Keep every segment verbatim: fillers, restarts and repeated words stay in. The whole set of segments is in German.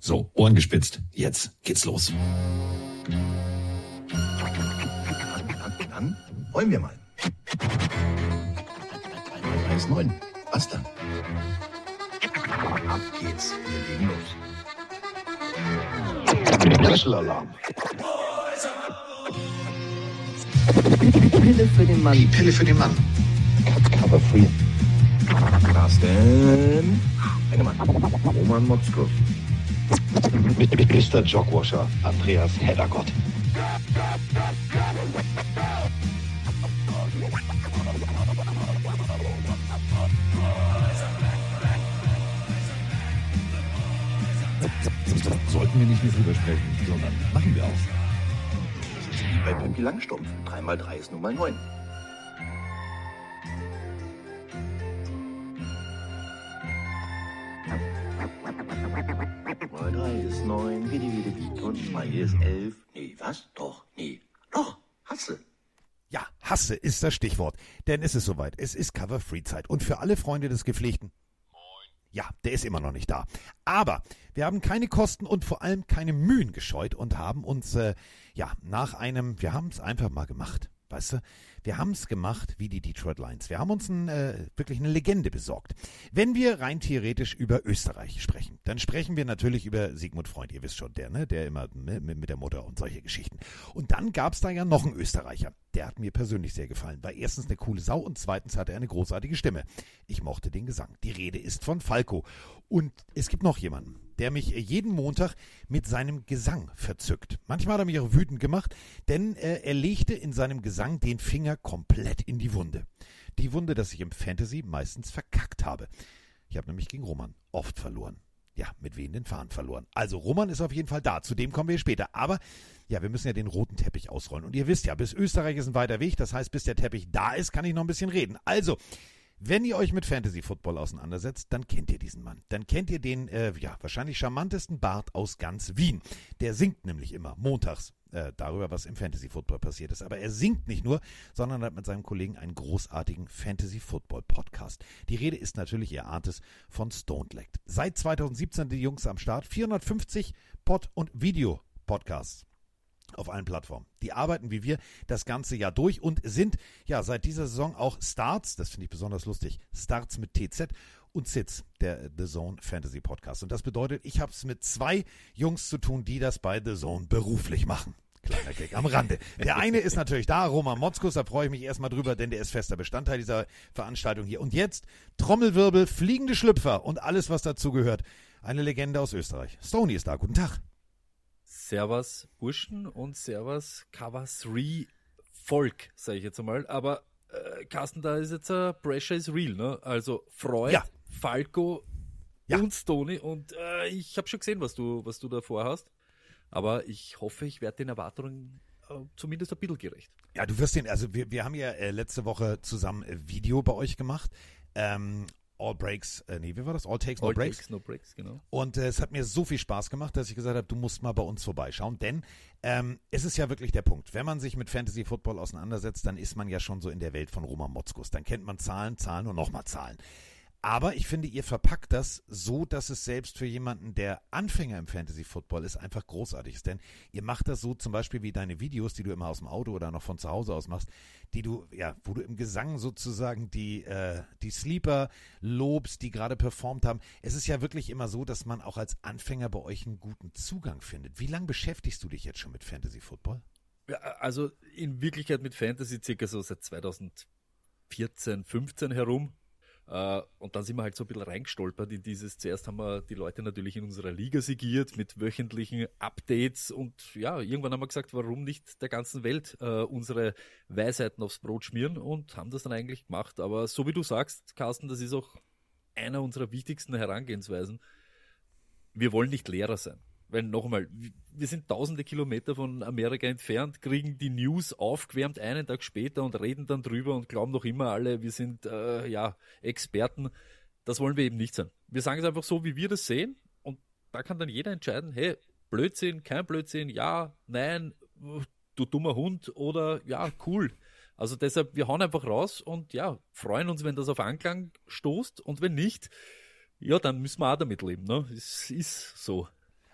So, Ohren gespitzt. Jetzt geht's los. Dann wollen wir mal. eins neun. Was dann? Ab geht's. Wir legen los. Special-Alarm. Die Pille für den Mann. Die Pille für den Mann. Aber free. Carsten. Engemann. Roman Motzkov. Mister Jogwasher. Andreas Heddergott. Sollten wir nicht mehr drüber sprechen, sondern machen wir auf. Das ist wie bei Pippi Langstrumpf. drei mal drei ist nun mal neun. drei ist neun, wieder, wieder, wieder. Und zwei ist elf. Nee, was? Doch, nee. Doch, hasse. Ja, hasse ist das Stichwort. Denn es ist soweit. Es ist Cover-Free-Zeit. Und für alle Freunde des Gepflegten. Ja, der ist immer noch nicht da. Aber wir haben keine Kosten und vor allem keine Mühen gescheut und haben uns, äh, ja, nach einem, wir haben es einfach mal gemacht, weißt du? Wir haben es gemacht wie die Detroit Lions. Wir haben uns ein, äh, wirklich eine Legende besorgt. Wenn wir rein theoretisch über Österreich sprechen, dann sprechen wir natürlich über Sigmund Freud, ihr wisst schon, der, ne? Der immer mit, mit der Mutter und solche Geschichten. Und dann gab es da ja noch einen Österreicher. Der hat mir persönlich sehr gefallen, war erstens eine coole Sau und zweitens hatte er eine großartige Stimme. Ich mochte den Gesang. Die Rede ist von Falco. Und es gibt noch jemanden, der mich jeden Montag mit seinem Gesang verzückt. Manchmal hat er mich auch wütend gemacht, denn äh, er legte in seinem Gesang den Finger komplett in die Wunde. Die Wunde, dass ich im Fantasy meistens verkackt habe. Ich habe nämlich gegen Roman oft verloren. Ja, mit wem den Faden verloren. Also Roman ist auf jeden Fall da, zu dem kommen wir später. Aber ja, wir müssen ja den roten Teppich ausrollen. Und ihr wisst ja, bis Österreich ist ein weiter Weg. Das heißt, bis der Teppich da ist, kann ich noch ein bisschen reden. Also, wenn ihr euch mit Fantasy-Football auseinandersetzt, dann kennt ihr diesen Mann. Dann kennt ihr den, äh, ja, wahrscheinlich charmantesten Bart aus ganz Wien. Der singt nämlich immer montags äh, darüber, was im Fantasy-Football passiert ist. Aber er singt nicht nur, sondern hat mit seinem Kollegen einen großartigen Fantasy-Football-Podcast. Die Rede ist natürlich, ihr ahnt es, von Stoned Lacked. Seit zweitausendsiebzehn die Jungs am Start. vierhundertfünfzig Pod- und Video-Podcasts auf allen Plattformen. Die arbeiten wie wir das ganze Jahr durch und sind ja seit dieser Saison auch Starts, das finde ich besonders lustig, Starts mit T Z und Sitz, der DAZN Fantasy Podcast. Und das bedeutet, ich habe es mit zwei Jungs zu tun, die das bei DAZN beruflich machen. Kleiner Gag am Rande. Der eine ist natürlich da, Roman Motzkus, da freue ich mich erstmal drüber, denn der ist fester Bestandteil dieser Veranstaltung hier. Und jetzt Trommelwirbel, fliegende Schlüpfer und alles, was dazu gehört. Eine Legende aus Österreich. Stonie ist da, guten Tag. Servus Burschen und Servus Cover drei Volk, sage ich jetzt einmal. Aber äh, Carsten, da ist jetzt uh, Pressure is real, ne? Also Freud, ja. Falco ja. und Stonie. Und äh, ich habe schon gesehen, was du, was du da vorhast. Aber ich hoffe, ich werde den Erwartungen zumindest ein bisschen gerecht. Ja, du wirst den, also wir, wir haben ja äh, letzte Woche zusammen ein Video bei euch gemacht. Ähm, All Breaks, äh, nee, wie war das? All Takes, All No Breaks. Takes, No Breaks, genau. Und äh, es hat mir so viel Spaß gemacht, dass ich gesagt habe, du musst mal bei uns vorbeischauen, denn ähm, es ist ja wirklich der Punkt. Wenn man sich mit Fantasy Football auseinandersetzt, dann ist man ja schon so in der Welt von Roman Motzkus. Dann kennt man Zahlen, Zahlen und nochmal Zahlen. Aber ich finde, ihr verpackt das so, dass es selbst für jemanden, der Anfänger im Fantasy-Football ist, einfach großartig ist. Denn ihr macht das so zum Beispiel wie deine Videos, die du immer aus dem Auto oder noch von zu Hause aus machst, die du, ja, wo du im Gesang sozusagen die, äh, die Sleeper lobst, die gerade performt haben. Es ist ja wirklich immer so, dass man auch als Anfänger bei euch einen guten Zugang findet. Wie lange beschäftigst du dich jetzt schon mit Fantasy-Football? Ja, also in Wirklichkeit mit Fantasy circa so seit zweitausendvierzehn, fünfzehn herum. Uh, und dann sind wir halt so ein bisschen reingestolpert in dieses, zuerst haben wir die Leute natürlich in unserer Liga sigiert mit wöchentlichen Updates und ja, irgendwann haben wir gesagt, warum nicht der ganzen Welt uh, unsere Weisheiten aufs Brot schmieren und haben das dann eigentlich gemacht, aber so wie du sagst, Carsten, das ist auch einer unserer wichtigsten Herangehensweisen, wir wollen nicht Lehrer sein, weil nochmal, wir sind tausende Kilometer von Amerika entfernt, kriegen die News aufgewärmt einen Tag später und reden dann drüber und glauben noch immer alle, wir sind äh, ja Experten. Das wollen wir eben nicht sein. Wir sagen es einfach so, wie wir das sehen und da kann dann jeder entscheiden, hey, Blödsinn, kein Blödsinn, ja, nein, du dummer Hund oder ja, cool. Also deshalb, wir hauen einfach raus und ja, freuen uns, wenn das auf Anklang stoßt und wenn nicht, ja, dann müssen wir auch damit leben, ne? Es ist so.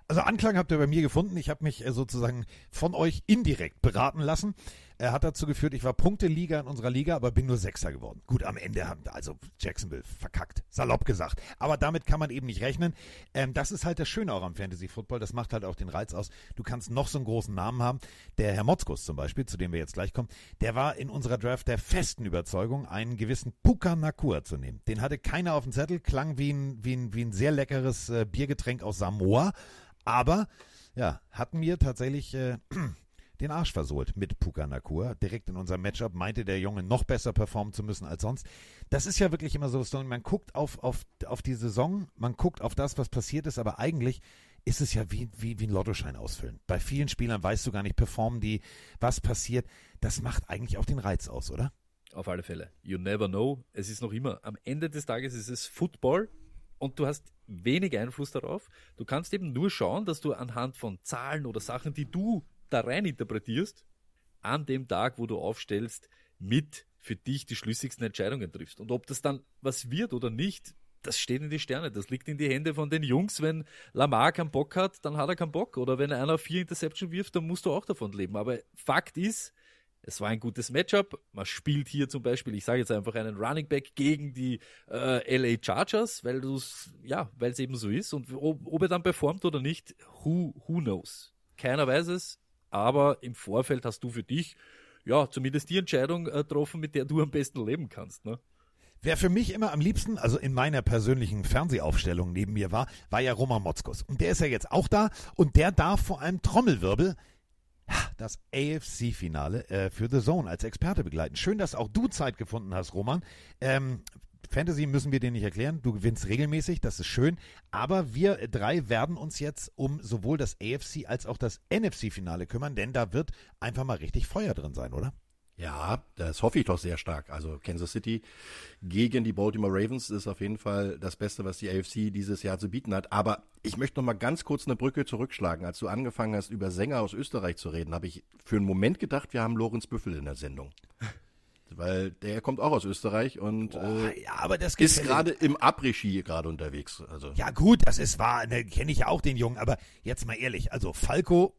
Also Anklang habt ihr bei mir gefunden. Ich habe mich sozusagen von euch indirekt beraten lassen. Er hat dazu geführt, ich war Punkteliga in unserer Liga, aber bin nur Sechster geworden. Gut, am Ende haben also Jacksonville verkackt, salopp gesagt. Aber damit kann man eben nicht rechnen. Ähm, das ist halt das Schöne auch am Fantasy-Football. Das macht halt auch den Reiz aus. Du kannst noch so einen großen Namen haben. Der Herr Motzkus zum Beispiel, zu dem wir jetzt gleich kommen, der war in unserer Draft der festen Überzeugung, einen gewissen Puka Nacua zu nehmen. Den hatte keiner auf dem Zettel, klang wie ein, wie ein, wie ein sehr leckeres äh, Biergetränk aus Samoa. Aber, ja, hat mir tatsächlich äh, den Arsch versohlt mit Puka Nacua. Direkt in unserem Matchup meinte der Junge, noch besser performen zu müssen als sonst. Das ist ja wirklich immer so, man guckt auf, auf, auf die Saison, man guckt auf das, was passiert ist, aber eigentlich ist es ja wie, wie, wie ein Lottoschein ausfüllen. Bei vielen Spielern weißt du gar nicht, performen die, was passiert. Das macht eigentlich auch den Reiz aus, oder? Auf alle Fälle. You never know. Es ist noch immer, am Ende des Tages ist es Football. Und du hast wenig Einfluss darauf. Du kannst eben nur schauen, dass du anhand von Zahlen oder Sachen, die du da rein interpretierst, an dem Tag, wo du aufstellst, mit für dich die schlüssigsten Entscheidungen triffst. Und ob das dann was wird oder nicht, das steht in die Sterne. Das liegt in die Hände von den Jungs. Wenn Lamar keinen Bock hat, dann hat er keinen Bock. Oder wenn einer vier Interception wirft, dann musst du auch davon leben. Aber Fakt ist, es war ein gutes Matchup. Man spielt hier zum Beispiel, ich sage jetzt einfach einen Running Back gegen die äh, L A Chargers, weil es ja, eben so ist. Und ob, ob er dann performt oder nicht, who, who knows? Keiner weiß es, aber im Vorfeld hast du für dich ja zumindest die Entscheidung äh, getroffen, mit der du am besten leben kannst, ne? Wer für mich immer am liebsten, also in meiner persönlichen Fernsehaufstellung neben mir war, war ja Roman Motzkos. Und der ist ja jetzt auch da und der darf vor allem Trommelwirbel das A F C-Finale äh, für D A Z N als Experte begleiten. Schön, dass auch du Zeit gefunden hast, Roman. Ähm, Fantasy müssen wir dir nicht erklären. Du gewinnst regelmäßig, das ist schön. Aber wir drei werden uns jetzt um sowohl das A F C als auch das N F C-Finale kümmern, denn da wird einfach mal richtig Feuer drin sein, oder? Ja, das hoffe ich doch sehr stark. Also Kansas City gegen die Baltimore Ravens ist auf jeden Fall das Beste, was die A F C dieses Jahr zu bieten hat. Aber ich möchte noch mal ganz kurz eine Brücke zurückschlagen. Als du angefangen hast, über Sänger aus Österreich zu reden, habe ich für einen Moment gedacht, wir haben Lorenz Büffel in der Sendung. Weil der kommt auch aus Österreich und Boah, äh, ja, aber das ist gerade im Après-Ski gerade unterwegs. Also. Ja gut, das ist wahr. Ne, kenne ich ja auch den Jungen. Aber jetzt mal ehrlich, also Falco...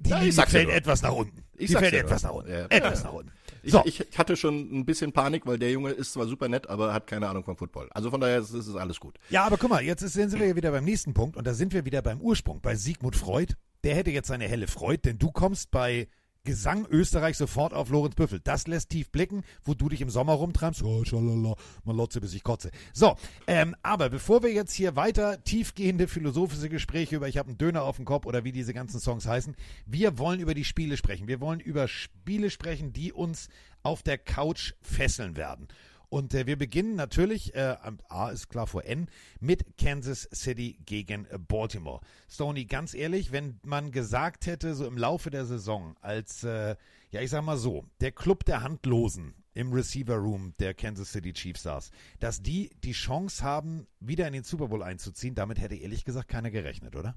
Die ja, Linie fällt ja etwas nach unten. Ich Die fällt ja etwas nach unten. Ja. Etwas ja. nach unten. So. Ich, ich hatte schon ein bisschen Panik, weil der Junge ist zwar super nett, aber hat keine Ahnung vom Football. Also von daher ist es alles gut. Ja, aber guck mal, jetzt sind wir wieder beim nächsten Punkt und da sind wir wieder beim Ursprung, bei Sigmund Freud. Der hätte jetzt seine helle Freud, denn du kommst bei Gesang Österreich sofort auf Lorenz Büffel. Das lässt tief blicken, wo du dich im Sommer rumtreibst. Oh, schalala, man lotze, bis ich kotze. So, ähm, aber bevor wir jetzt hier weiter tiefgehende philosophische Gespräche über ich habe einen Döner auf dem Kopf oder wie diese ganzen Songs heißen, wir wollen über die Spiele sprechen. Wir wollen über Spiele sprechen, die uns auf der Couch fesseln werden. Und äh, wir beginnen natürlich, äh, A ist klar vor N, mit Kansas City gegen Baltimore. Stonie, ganz ehrlich, wenn man gesagt hätte, so im Laufe der Saison, als, äh, ja ich sag mal so, der Club der Handlosen im Receiver-Room der Kansas City Chiefs saß, dass die die Chance haben, wieder in den Super Bowl einzuziehen, damit hätte ehrlich gesagt keiner gerechnet, oder?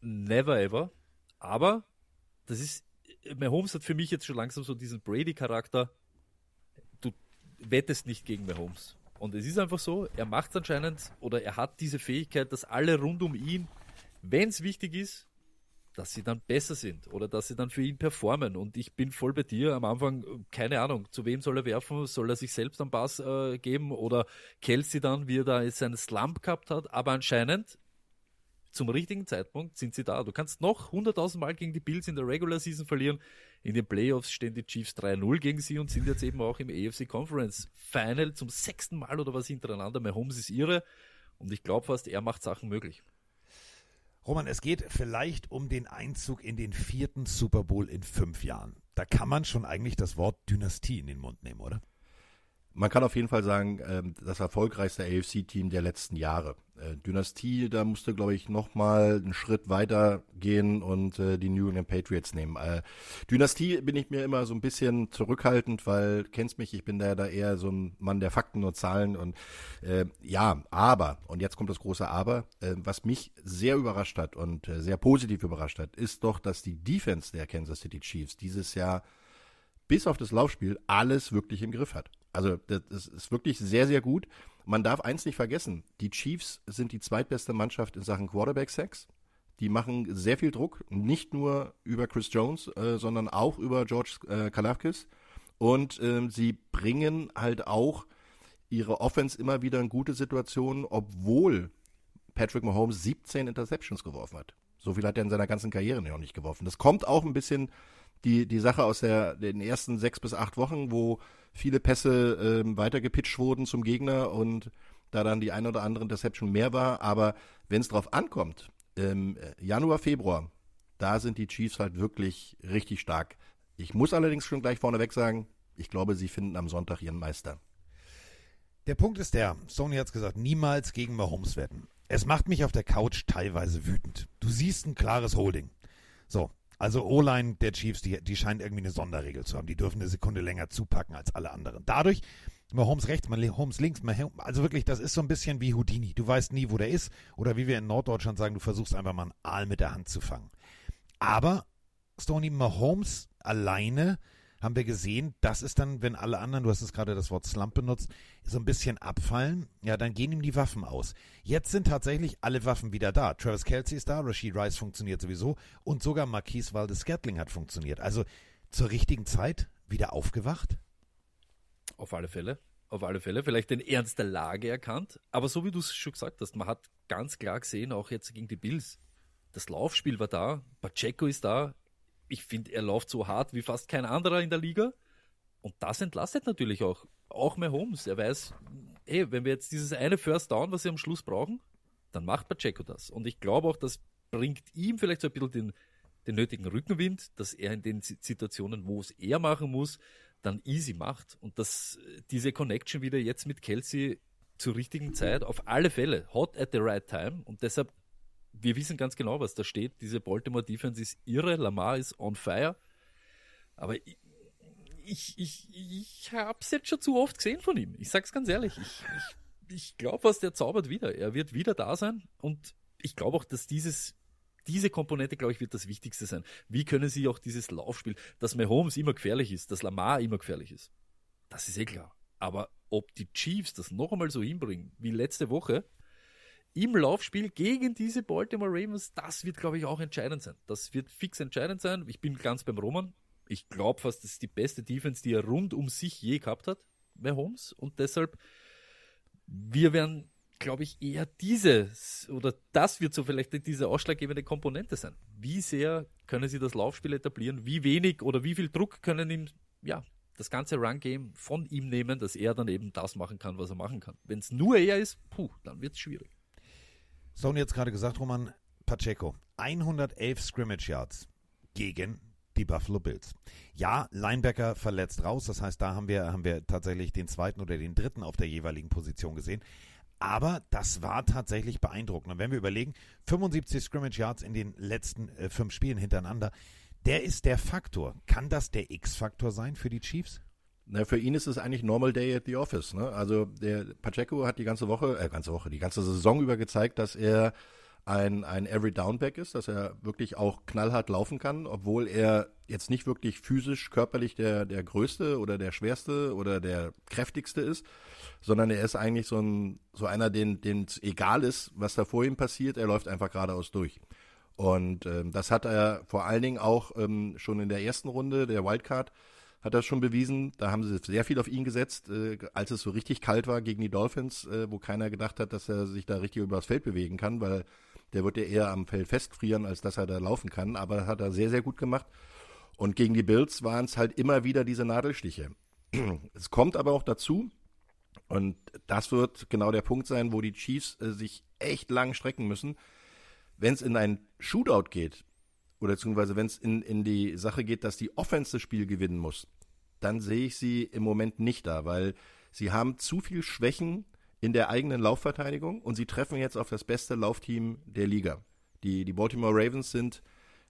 Never ever, aber das ist, Mahomes hat für mich jetzt schon langsam so diesen Brady-Charakter, wettest nicht gegen Mahomes. Und es ist einfach so, er macht es anscheinend oder er hat diese Fähigkeit, dass alle rund um ihn, wenn es wichtig ist, dass sie dann besser sind oder dass sie dann für ihn performen. Und ich bin voll bei dir am Anfang, keine Ahnung, zu wem soll er werfen, soll er sich selbst am Pass äh, geben oder Kelce dann, wie er da jetzt seinen Slump gehabt hat. Aber anscheinend zum richtigen Zeitpunkt sind sie da. Du kannst noch hunderttausend Mal gegen die Bills in der Regular Season verlieren. In den Playoffs stehen die Chiefs drei null gegen sie und sind jetzt eben auch im A F C Conference Final zum sechsten Mal oder was hintereinander. Mahomes ist irre und ich glaube fast, er macht Sachen möglich. Roman, es geht vielleicht um den Einzug in den vierten Super Bowl in fünf Jahren. Da kann man schon eigentlich das Wort Dynastie in den Mund nehmen, oder? Man kann auf jeden Fall sagen, das erfolgreichste A F C-Team der letzten Jahre. Dynastie, da musste, glaube ich, nochmal einen Schritt weiter gehen und die New England Patriots nehmen. Dynastie bin ich mir immer so ein bisschen zurückhaltend, weil, kennst mich, ich bin da, da eher so ein Mann der Fakten und Zahlen. Und äh, ja, aber, und jetzt kommt das große Aber, äh, was mich sehr überrascht hat und äh, sehr positiv überrascht hat, ist doch, dass die Defense der Kansas City Chiefs dieses Jahr bis auf das Laufspiel alles wirklich im Griff hat. Also das ist wirklich sehr, sehr gut. Man darf eins nicht vergessen, die Chiefs sind die zweitbeste Mannschaft in Sachen Quarterback-Sacks. Die machen sehr viel Druck, nicht nur über Chris Jones, äh, sondern auch über George äh, Karlaftis. Und ähm, sie bringen halt auch ihre Offense immer wieder in gute Situationen, obwohl Patrick Mahomes siebzehn Interceptions geworfen hat. So viel hat er in seiner ganzen Karriere noch nicht geworfen. Das kommt auch ein bisschen die, die Sache aus der, den ersten sechs bis acht Wochen, wo viele Pässe ähm, weitergepitcht wurden zum Gegner und da dann die eine oder andere Interception mehr war. Aber wenn es drauf ankommt, im Januar, Februar, da sind die Chiefs halt wirklich richtig stark. Ich muss allerdings schon gleich vorneweg sagen, ich glaube, sie finden am Sonntag ihren Meister. Der Punkt ist der, Stonie hat es gesagt, niemals gegen Mahomes wetten. Es macht mich auf der Couch teilweise wütend. Du siehst ein klares Holding. So, also O-Line der Chiefs, die, die scheint irgendwie eine Sonderregel zu haben. Die dürfen eine Sekunde länger zupacken als alle anderen. Dadurch, Mahomes rechts, Mahomes links, Mahomes, also wirklich, das ist so ein bisschen wie Houdini. Du weißt nie, wo der ist. Oder wie wir in Norddeutschland sagen, du versuchst einfach mal einen Aal mit der Hand zu fangen. Aber, Stonie, Mahomes alleine haben wir gesehen, das ist dann, wenn alle anderen, du hast es gerade das Wort Slump benutzt, so ein bisschen abfallen, ja, dann gehen ihm die Waffen aus. Jetzt sind tatsächlich alle Waffen wieder da. Travis Kelce ist da, Rashee Rice funktioniert sowieso und sogar Marquise Valdes-Scantling hat funktioniert. Also zur richtigen Zeit wieder aufgewacht? Auf alle Fälle, auf alle Fälle. Vielleicht in Ernst der Lage erkannt, aber so wie du es schon gesagt hast, man hat ganz klar gesehen, auch jetzt gegen die Bills, das Laufspiel war da, Pacheco ist da, ich finde, er läuft so hart wie fast kein anderer in der Liga. Und das entlastet natürlich auch. Auch Mahomes. Er weiß, ey, wenn wir jetzt dieses eine First Down, was wir am Schluss brauchen, dann macht Pacheco das. Und ich glaube auch, das bringt ihm vielleicht so ein bisschen den, den nötigen Rückenwind, dass er in den Situationen, wo es er machen muss, dann easy macht. Und dass diese Connection wieder jetzt mit Kelce zur richtigen Zeit, auf alle Fälle, hot at the right time. Und deshalb, wir wissen ganz genau, was da steht. Diese Baltimore Defense ist irre. Lamar ist on fire. Aber ich, ich, ich, ich habe es jetzt schon zu oft gesehen von ihm. Ich sage es ganz ehrlich. Ich, ich, ich glaube, was der zaubert wieder. Er wird wieder da sein. Und ich glaube auch, dass dieses, diese Komponente, glaube ich, wird das Wichtigste sein. Wie können sie auch dieses Laufspiel, dass Mahomes immer gefährlich ist, dass Lamar immer gefährlich ist. Das ist eh klar. Aber ob die Chiefs das noch einmal so hinbringen, wie letzte Woche, im Laufspiel gegen diese Baltimore Ravens, das wird, glaube ich, auch entscheidend sein. Das wird fix entscheidend sein. Ich bin ganz beim Roman. Ich glaube fast, das ist die beste Defense, die er rund um sich je gehabt hat, Mahomes. Und deshalb, wir werden, glaube ich, eher dieses, oder das wird so vielleicht diese ausschlaggebende Komponente sein. Wie sehr können sie das Laufspiel etablieren? Wie wenig oder wie viel Druck können ihm, ja, das ganze Run-Game von ihm nehmen, dass er dann eben das machen kann, was er machen kann. Wenn es nur er ist, puh, dann wird es schwierig. Stonie hat es gerade gesagt, Roman, Pacheco, hundertelf Scrimmage Yards gegen die Buffalo Bills. Ja, Linebacker verletzt raus, das heißt, da haben wir, haben wir tatsächlich den zweiten oder den dritten auf der jeweiligen Position gesehen, aber das war tatsächlich beeindruckend. Und wenn wir überlegen, fünfundsiebzig Scrimmage Yards in den letzten äh, fünf Spielen hintereinander, der ist der Faktor. Kann das der X-Faktor sein für die Chiefs? Na, für ihn ist es eigentlich normal day at the office, ne? Also der Pacheco hat die ganze Woche, äh, ganze Woche, die ganze Saison über gezeigt, dass er ein, ein Every-Down-Back ist, dass er wirklich auch knallhart laufen kann, obwohl er jetzt nicht wirklich physisch, körperlich der, der Größte oder der Schwerste oder der Kräftigste ist, sondern er ist eigentlich so ein, so einer, dem es egal ist, was da vor ihm passiert, er läuft einfach geradeaus durch. Und ähm, das hat er vor allen Dingen auch ähm, schon in der ersten Runde der Wildcard hat das schon bewiesen. Da haben sie sehr viel auf ihn gesetzt, äh, als es so richtig kalt war gegen die Dolphins, äh, wo keiner gedacht hat, dass er sich da richtig übers Feld bewegen kann, weil der wird ja eher am Feld festfrieren, als dass er da laufen kann. Aber das hat er sehr, sehr gut gemacht. Und gegen die Bills waren es halt immer wieder diese Nadelstiche. Es kommt aber auch dazu, und das wird genau der Punkt sein, wo die Chiefs äh, sich echt lang strecken müssen, wenn es in ein Shootout geht, oder beziehungsweise wenn es in, in die Sache geht, dass die Offense das Spiel gewinnen muss, dann sehe ich sie im Moment nicht da, weil sie haben zu viel Schwächen in der eigenen Laufverteidigung und sie treffen jetzt auf das beste Laufteam der Liga. Die, die Baltimore Ravens sind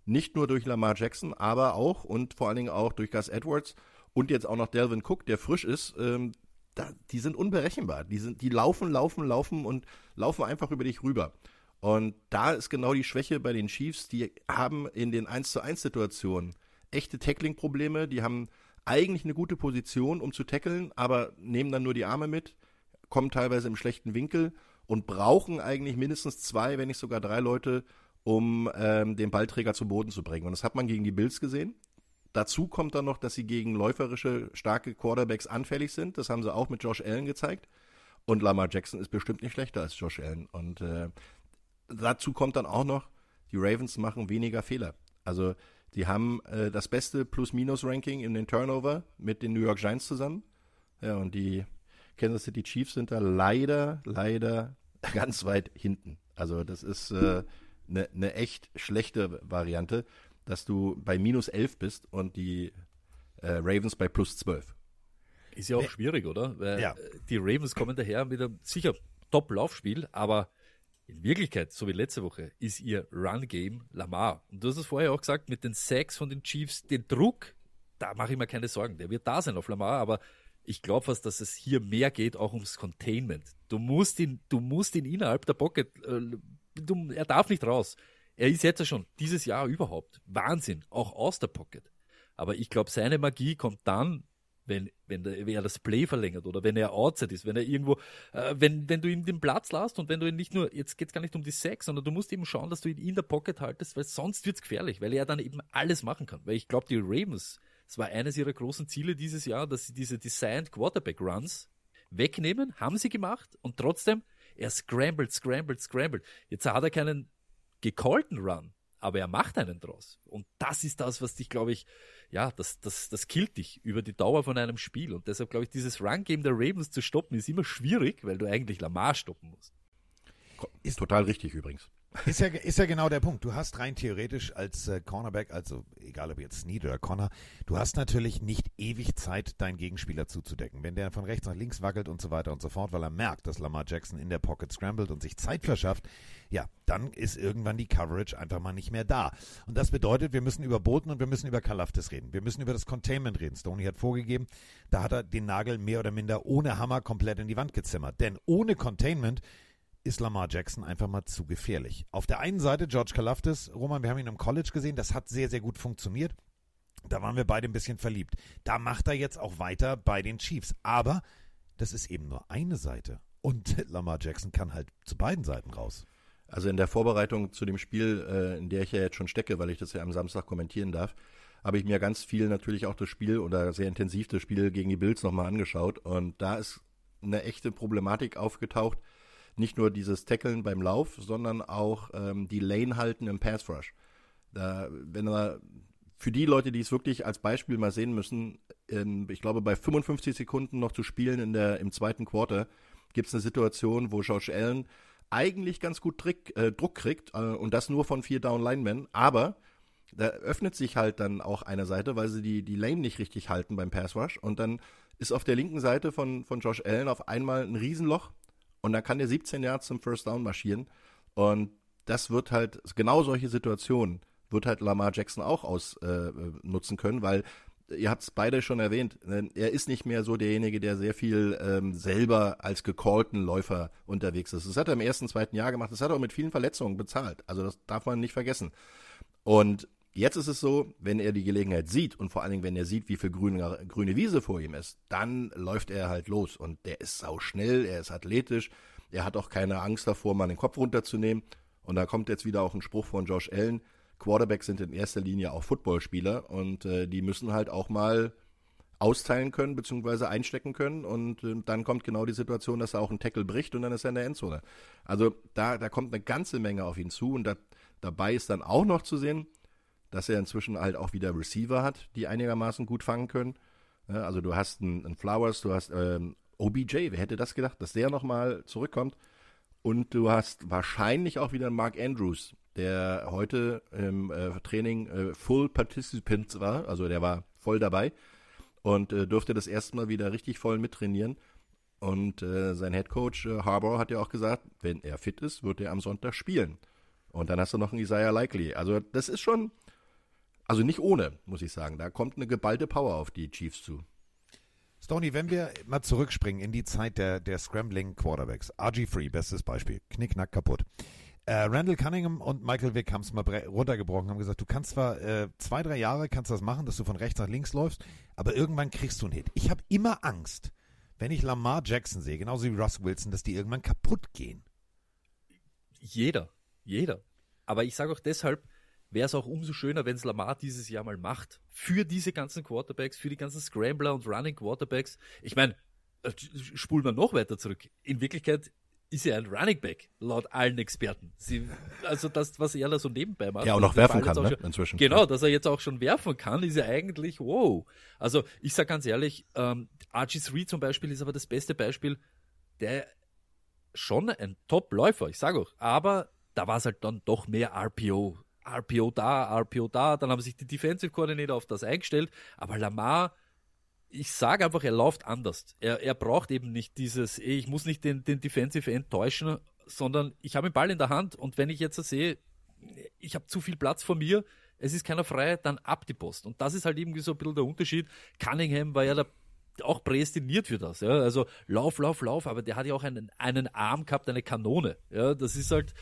nicht nur durch Lamar Jackson, aber auch und vor allen Dingen auch durch Gus Edwards und jetzt auch noch Dalvin Cook, der frisch ist, ähm, da, die sind unberechenbar. Die, sind, die laufen, laufen, laufen und laufen einfach über dich rüber. Und da ist genau die Schwäche bei den Chiefs, die haben in den eins zu eins Situationen echte Tackling-Probleme, die haben eigentlich eine gute Position, um zu tackeln, aber nehmen dann nur die Arme mit, kommen teilweise im schlechten Winkel und brauchen eigentlich mindestens zwei, wenn nicht sogar drei Leute, um ähm, den Ballträger zu Boden zu bringen. Und das hat man gegen die Bills gesehen. Dazu kommt dann noch, dass sie gegen läuferische, starke Quarterbacks anfällig sind. Das haben sie auch mit Josh Allen gezeigt. Und Lamar Jackson ist bestimmt nicht schlechter als Josh Allen. Und äh, dazu kommt dann auch noch, die Ravens machen weniger Fehler. Also die haben äh, das beste Plus-Minus-Ranking in den Turnover mit den New York Giants zusammen. Ja, und die Kansas City Chiefs sind da leider, leider ganz weit hinten. Also das ist äh, eine ne echt schlechte Variante, dass du bei minus elf bist und die äh, Ravens bei plus zwölf. Ist ja auch schwierig, oder? Weil ja. Die Ravens kommen daher mit einem sicher Top-Laufspiel, aber in Wirklichkeit, so wie letzte Woche, ist ihr Run-Game Lamar. Und du hast es vorher auch gesagt, mit den Sacks von den Chiefs, den Druck, da mache ich mir keine Sorgen. Der wird da sein auf Lamar, aber ich glaube fast, dass es hier mehr geht, auch ums Containment. Du musst ihn, du musst ihn innerhalb der Pocket, äh, du, er darf nicht raus. Er ist jetzt ja schon, dieses Jahr überhaupt, Wahnsinn, auch aus der Pocket. Aber ich glaube, seine Magie kommt dann, wenn, wenn, der, wenn er das Play verlängert oder wenn er outside ist, wenn er irgendwo, äh, wenn, wenn du ihm den Platz lässt und wenn du ihn nicht nur, jetzt geht es gar nicht um die Sacks, sondern du musst eben schauen, dass du ihn in der Pocket haltest, weil sonst wird es gefährlich, weil er dann eben alles machen kann. Weil ich glaube, die Ravens, es war eines ihrer großen Ziele dieses Jahr, dass sie diese Designed Quarterback Runs wegnehmen, haben sie gemacht und trotzdem, er scrambled, scrambled, scrambled. Jetzt hat er keinen gecallten Run, aber er macht einen draus. Und das ist das, was dich, glaube ich, ja, das, das, das killt dich über die Dauer von einem Spiel. Und deshalb, glaube ich, dieses Run-Game der Ravens zu stoppen, ist immer schwierig, weil du eigentlich Lamar stoppen musst. Ist total richtig übrigens. Ist ja, ist ja genau der Punkt. Du hast rein theoretisch als äh, Cornerback, also egal ob jetzt Snead oder Connor, du hast natürlich nicht ewig Zeit, deinen Gegenspieler zuzudecken. Wenn der von rechts nach links wackelt und so weiter und so fort, weil er merkt, dass Lamar Jackson in der Pocket scrambled und sich Zeit verschafft, ja, dann ist irgendwann die Coverage einfach mal nicht mehr da. Und das bedeutet, wir müssen über Bolton und wir müssen über Karlaftis reden. Wir müssen über das Containment reden. Stonie hat vorgegeben, da hat er den Nagel mehr oder minder ohne Hammer komplett in die Wand gezimmert. Denn ohne Containment ist Lamar Jackson einfach mal zu gefährlich. Auf der einen Seite George Karlaftis, Roman, wir haben ihn im College gesehen, das hat sehr, sehr gut funktioniert. Da waren wir beide ein bisschen verliebt. Da macht er jetzt auch weiter bei den Chiefs. Aber das ist eben nur eine Seite. Und Lamar Jackson kann halt zu beiden Seiten raus. Also in der Vorbereitung zu dem Spiel, in der ich ja jetzt schon stecke, weil ich das ja am Samstag kommentieren darf, habe ich mir ganz viel natürlich auch das Spiel oder sehr intensiv das Spiel gegen die Bills nochmal angeschaut. Und da ist eine echte Problematik aufgetaucht, nicht nur dieses Tackeln beim Lauf, sondern auch ähm, die Lane halten im Pass Rush. Da, wenn wir, für die Leute, die es wirklich als Beispiel mal sehen müssen, in, ich glaube bei fünfundfünfzig Sekunden noch zu spielen in der, im zweiten Quarter, gibt es eine Situation, wo Josh Allen eigentlich ganz gut Trick, äh, Druck kriegt äh, und das nur von vier Down-Linemen, aber da öffnet sich halt dann auch eine Seite, weil sie die, die Lane nicht richtig halten beim Pass Rush und dann ist auf der linken Seite von, von Josh Allen auf einmal ein Riesenloch. Und dann kann der siebzehn Yards zum First Down marschieren. Und das wird halt, genau solche Situationen wird halt Lamar Jackson auch ausnutzen äh, können, weil, ihr habt es beide schon erwähnt, er ist nicht mehr so derjenige, der sehr viel ähm, selber als gecallten Läufer unterwegs ist. Das hat er im ersten, zweiten Jahr gemacht. Das hat er auch mit vielen Verletzungen bezahlt. Also das darf man nicht vergessen. Und jetzt ist es so, wenn er die Gelegenheit sieht und vor allen Dingen, wenn er sieht, wie viel grüne, grüne Wiese vor ihm ist, dann läuft er halt los und der ist sauschnell, er ist athletisch, er hat auch keine Angst davor, mal den Kopf runterzunehmen und da kommt jetzt wieder auch ein Spruch von Josh Allen, Quarterbacks sind in erster Linie auch Footballspieler und äh, die müssen halt auch mal austeilen können bzw. einstecken können und äh, dann kommt genau die Situation, dass er auch einen Tackle bricht und dann ist er in der Endzone. Also da, da kommt eine ganze Menge auf ihn zu und da, dabei ist dann auch noch zu sehen, dass er inzwischen halt auch wieder Receiver hat, die einigermaßen gut fangen können. Ja, also du hast einen, einen Flowers, du hast ähm, O B J, wer hätte das gedacht, dass der nochmal zurückkommt. Und du hast wahrscheinlich auch wieder einen Mark Andrews, der heute im äh, Training äh, Full Participant war, also der war voll dabei und äh, durfte das erste Mal wieder richtig voll mittrainieren. Und äh, sein Headcoach äh, Harbaugh hat ja auch gesagt, wenn er fit ist, wird er am Sonntag spielen. Und dann hast du noch einen Isaiah Likely. Also das ist schon... Also nicht ohne, muss ich sagen. Da kommt eine geballte Power auf die Chiefs zu. Stonie, wenn wir mal zurückspringen in die Zeit der, der Scrambling Quarterbacks. R G drei, bestes Beispiel. Knickknack kaputt. Äh, Randall Cunningham und Michael Vick haben es mal bre- runtergebrochen, haben gesagt, du kannst zwar äh, zwei, drei Jahre kannst das machen, dass du von rechts nach links läufst, aber irgendwann kriegst du einen Hit. Ich habe immer Angst, wenn ich Lamar Jackson sehe, genauso wie Russ Wilson, dass die irgendwann kaputt gehen. Jeder, jeder. Aber ich sage auch deshalb, wäre es auch umso schöner, wenn es Lamar dieses Jahr mal macht. Für diese ganzen Quarterbacks, für die ganzen Scrambler und Running Quarterbacks. Ich meine, spulen wir noch weiter zurück. In Wirklichkeit ist er ein Running Back, laut allen Experten. Sie, also das, was er da so nebenbei macht. Ja, und auch werfen kann, auch ne? Schon, inzwischen. Genau, dass er jetzt auch schon werfen kann, ist ja eigentlich wow. Also ich sage ganz ehrlich, ähm, R G drei zum Beispiel ist aber das beste Beispiel, der schon ein Top-Läufer, ich sage auch. Aber da war es halt dann doch mehr R P O. R P O da, R P O da, dann haben sich die Defensive-Koordinator auf das eingestellt, aber Lamar, ich sage einfach, er läuft anders. Er, er braucht eben nicht dieses, ich muss nicht den, den Defensive enttäuschen, sondern ich habe den Ball in der Hand und wenn ich jetzt sehe, ich habe zu viel Platz vor mir, es ist keiner frei, dann ab die Post. Und das ist halt irgendwie so ein bisschen der Unterschied. Cunningham war ja da auch prädestiniert für das. Ja? Also Lauf, Lauf, Lauf, aber der hat ja auch einen, einen Arm gehabt, eine Kanone. Ja? Das ist halt...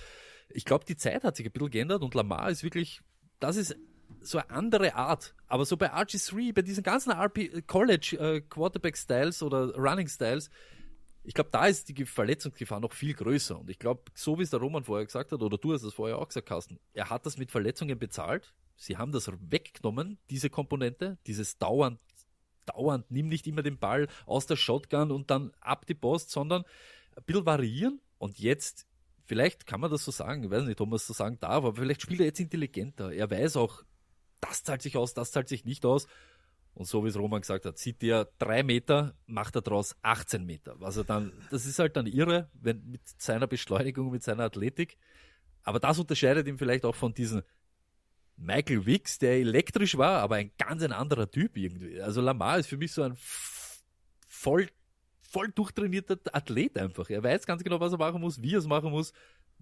Ich glaube, die Zeit hat sich ein bisschen geändert und Lamar ist wirklich, das ist so eine andere Art. Aber so bei R G drei, bei diesen ganzen R P College äh, Quarterback-Styles oder Running-Styles, ich glaube, da ist die Verletzungsgefahr noch viel größer. Und ich glaube, so wie es der Roman vorher gesagt hat, oder du hast es vorher auch gesagt, Carsten, er hat das mit Verletzungen bezahlt. Sie haben das weggenommen, diese Komponente, dieses dauernd, dauernd, nimm nicht immer den Ball aus der Shotgun und dann ab die Post, sondern ein bisschen variieren und jetzt vielleicht kann man das so sagen, ich weiß nicht, ob man es so sagen darf, aber vielleicht spielt er jetzt intelligenter. Er weiß auch, das zahlt sich aus, das zahlt sich nicht aus. Und so wie es Roman gesagt hat, sieht er drei Meter, macht er daraus achtzehn Meter. Was er dann, das ist halt dann irre, wenn mit seiner Beschleunigung, mit seiner Athletik. Aber das unterscheidet ihn vielleicht auch von diesem Michael Vicks, der elektrisch war, aber ein ganz ein anderer Typ irgendwie. Also Lamar ist für mich so ein voll voll durchtrainierter Athlet einfach. Er weiß ganz genau, was er machen muss, wie er es machen muss.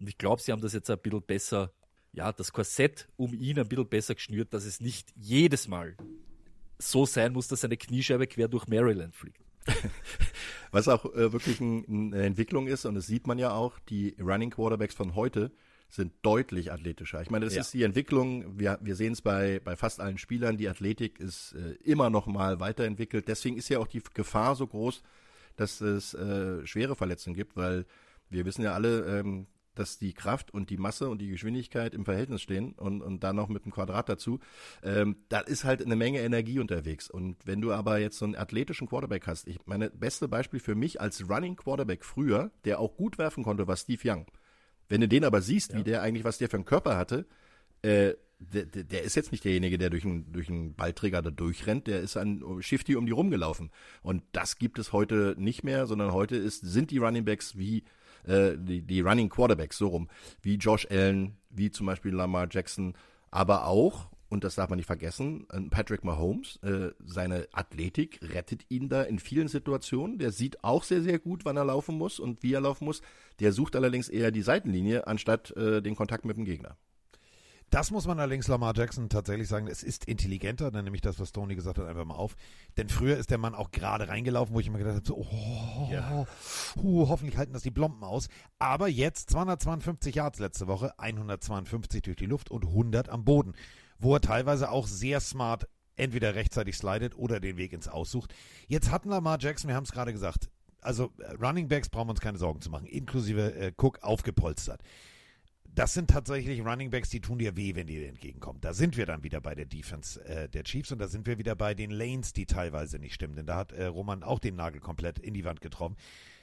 Und ich glaube, sie haben das jetzt ein bisschen besser, ja, das Korsett um ihn ein bisschen besser geschnürt, dass es nicht jedes Mal so sein muss, dass seine Kniescheibe quer durch Maryland fliegt. Was auch äh, wirklich ein, eine Entwicklung ist, und das sieht man ja auch, die Running Quarterbacks von heute sind deutlich athletischer. Ich meine, das ja. ist die Entwicklung, wir, wir sehen es bei, bei fast allen Spielern, die Athletik ist äh, immer noch mal weiterentwickelt. Deswegen ist ja auch die Gefahr so groß, dass es äh, schwere Verletzungen gibt, weil wir wissen ja alle, ähm, dass die Kraft und die Masse und die Geschwindigkeit im Verhältnis stehen und, und dann noch mit dem Quadrat dazu. Ähm, da ist halt eine Menge Energie unterwegs. Und wenn du aber jetzt so einen athletischen Quarterback hast, ich meine, beste Beispiel für mich als Running Quarterback früher, der auch gut werfen konnte, war Steve Young. Wenn du den aber siehst, ja. wie der eigentlich, was der für einen Körper hatte, äh, der, der ist jetzt nicht derjenige, der durch einen, durch einen Ballträger da durchrennt, der ist ein Shifty um die rumgelaufen. Und das gibt es heute nicht mehr, sondern heute ist, sind die Running Backs wie, äh, die, die Running Quarterbacks so rum, wie Josh Allen, wie zum Beispiel Lamar Jackson, aber auch, und das darf man nicht vergessen, Patrick Mahomes, äh, seine Athletik rettet ihn da in vielen Situationen. Der sieht auch sehr, sehr gut, wann er laufen muss und wie er laufen muss. Der sucht allerdings eher die Seitenlinie, anstatt äh, den Kontakt mit dem Gegner. Das muss man allerdings Lamar Jackson tatsächlich sagen, es ist intelligenter, dann nehme ich das, was Stonie gesagt hat, einfach mal auf. Denn früher ist der Mann auch gerade reingelaufen, wo ich immer gedacht habe, so, oh, yeah. hu, hoffentlich halten das die Blomben aus. Aber jetzt zweihundertzweiundfünfzig Yards letzte Woche, hundertzweiundfünfzig durch die Luft und hundert am Boden, wo er teilweise auch sehr smart entweder rechtzeitig slidet oder den Weg ins Aus sucht. Jetzt hatten Lamar Jackson, wir haben es gerade gesagt, also Running Backs brauchen wir uns keine Sorgen zu machen, inklusive äh, Cook aufgepolstert. Das sind tatsächlich Running Backs, die tun dir weh, wenn die dir entgegenkommen. Da sind wir dann wieder bei der Defense äh, der Chiefs und da sind wir wieder bei den Lanes, die teilweise nicht stimmen. Denn da hat äh, Roman auch den Nagel komplett in die Wand getroffen.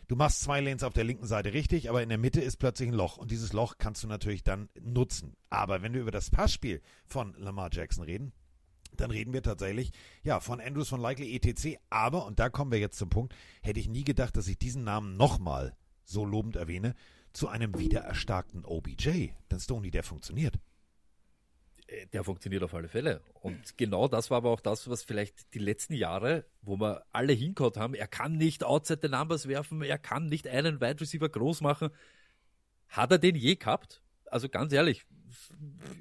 Du machst zwei Lanes auf der linken Seite richtig, aber in der Mitte ist plötzlich ein Loch. Und dieses Loch kannst du natürlich dann nutzen. Aber wenn wir über das Passspiel von Lamar Jackson reden, dann reden wir tatsächlich ja von Andrews, von Likely, et cetera. Aber, und da kommen wir jetzt zum Punkt, hätte ich nie gedacht, dass ich diesen Namen nochmal so lobend erwähne, zu einem wiedererstarkten O B J. Denn Stonie, der funktioniert. Der funktioniert auf alle Fälle. Und genau das war aber auch das, was vielleicht die letzten Jahre, wo wir alle hingehauen haben, er kann nicht outside the numbers werfen, er kann nicht einen Wide Receiver groß machen. Hat er den je gehabt? Also ganz ehrlich,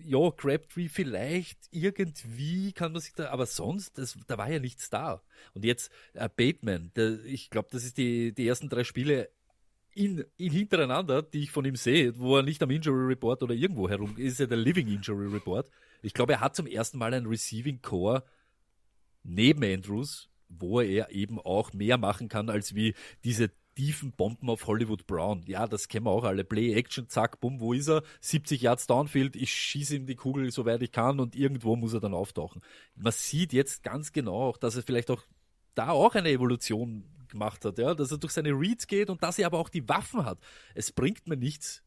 ja, Crabtree vielleicht, irgendwie kann man sich da, aber sonst, das, da war ja nichts da. Und jetzt äh, Bateman, der, ich glaube, das ist die, die ersten drei Spiele, In, in hintereinander, die ich von ihm sehe, wo er nicht am Injury Report oder irgendwo herum ist, ja der Living Injury Report. Ich glaube, er hat zum ersten Mal ein Receiving Core neben Andrews, wo er eben auch mehr machen kann, als wie diese tiefen Bomben auf Hollywood Brown. Ja, das kennen wir auch alle. Play, Action, zack, bumm, wo ist er? siebzig Yards Downfield, ich schieße ihm die Kugel, soweit ich kann, und irgendwo muss er dann auftauchen. Man sieht jetzt ganz genau auch, dass er vielleicht auch da auch eine Evolution gemacht hat, ja, dass er durch seine Reads geht und dass er aber auch die Waffen hat. Es bringt mir nichts,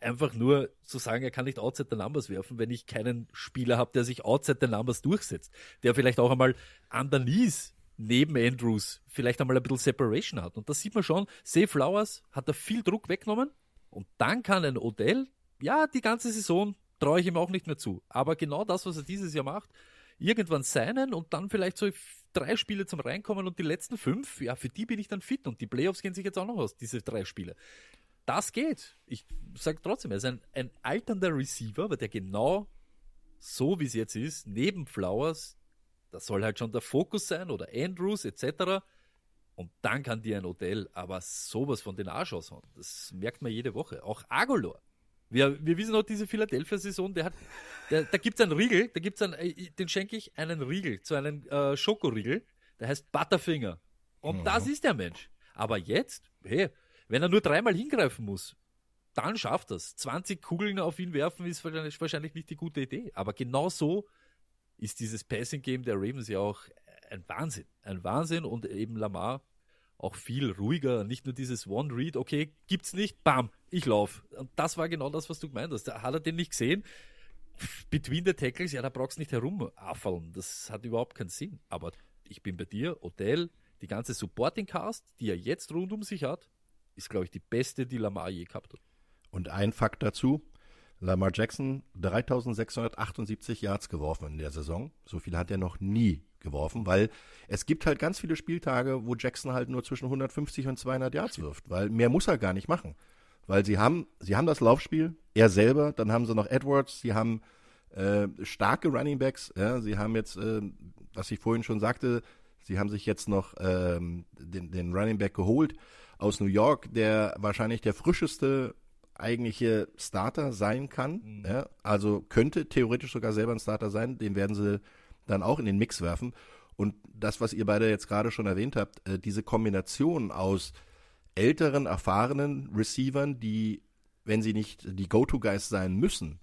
einfach nur zu sagen, er kann nicht outside the numbers werfen, wenn ich keinen Spieler habe, der sich outside the numbers durchsetzt, der vielleicht auch einmal underneath neben Andrews vielleicht einmal ein bisschen Separation hat. Und das sieht man schon, Zay Flowers hat da viel Druck weggenommen und dann kann ein Odell, ja, die ganze Saison traue ich ihm auch nicht mehr zu, aber genau das, was er dieses Jahr macht, irgendwann seinen und dann vielleicht so drei Spiele zum Reinkommen und die letzten fünf, ja, für die bin ich dann fit und die Playoffs gehen sich jetzt auch noch aus, diese drei Spiele. Das geht. Ich sage trotzdem, er ist ein, ein alternder Receiver, aber der genau so, wie es jetzt ist, neben Flowers, das soll halt schon der Fokus sein, oder Andrews et cetera. Und dann kann dir ein Odell aber sowas von den Arsch aushauen. Das merkt man jede Woche. Auch Agholor. Wir, wir wissen auch, diese Philadelphia-Saison, der hat, der, da gibt es einen Riegel, da gibt's einen, den schenke ich einen Riegel, zu einem äh, Schokoriegel, der heißt Butterfinger. Und ja, das ist der Mensch. Aber jetzt, hey, wenn er nur dreimal hingreifen muss, dann schafft er es. zwanzig Kugeln auf ihn werfen ist wahrscheinlich nicht die gute Idee. Aber genau so ist dieses Passing-Game der Ravens ja auch ein Wahnsinn. Ein Wahnsinn und eben Lamar auch viel ruhiger. Nicht nur dieses One-Read, okay, gibt's nicht, bam, ich lauf. Und das war genau das, was du gemeint hast. Da hat er den nicht gesehen. Between the Tackles, ja, da brauchst du nicht herumaffeln. Das hat überhaupt keinen Sinn. Aber ich bin bei dir, Odell, die ganze Supporting-Cast, die er jetzt rund um sich hat, ist, glaube ich, die beste, die Lamar je gehabt hat. Und ein Fakt dazu, Lamar Jackson, dreitausendsechshundertachtundsiebzig Yards geworfen in der Saison. So viel hat er noch nie geworfen, weil es gibt halt ganz viele Spieltage, wo Jackson halt nur zwischen hundertfünfzig und zweihundert Yards wirft, weil mehr muss er gar nicht machen. Weil sie haben, sie haben das Laufspiel, er selber, dann haben sie noch Edwards, sie haben äh, starke Running Backs, ja, sie haben jetzt, äh, was ich vorhin schon sagte, sie haben sich jetzt noch ähm, den, den Running Back geholt aus New York, der wahrscheinlich der frischeste eigentliche Starter sein kann. Mhm. Ja, also könnte theoretisch sogar selber ein Starter sein. Den werden sie dann auch in den Mix werfen. Und das, was ihr beide jetzt gerade schon erwähnt habt, äh, diese Kombination aus älteren, erfahrenen Receivern, die, wenn sie nicht die Go-To-Guys sein müssen,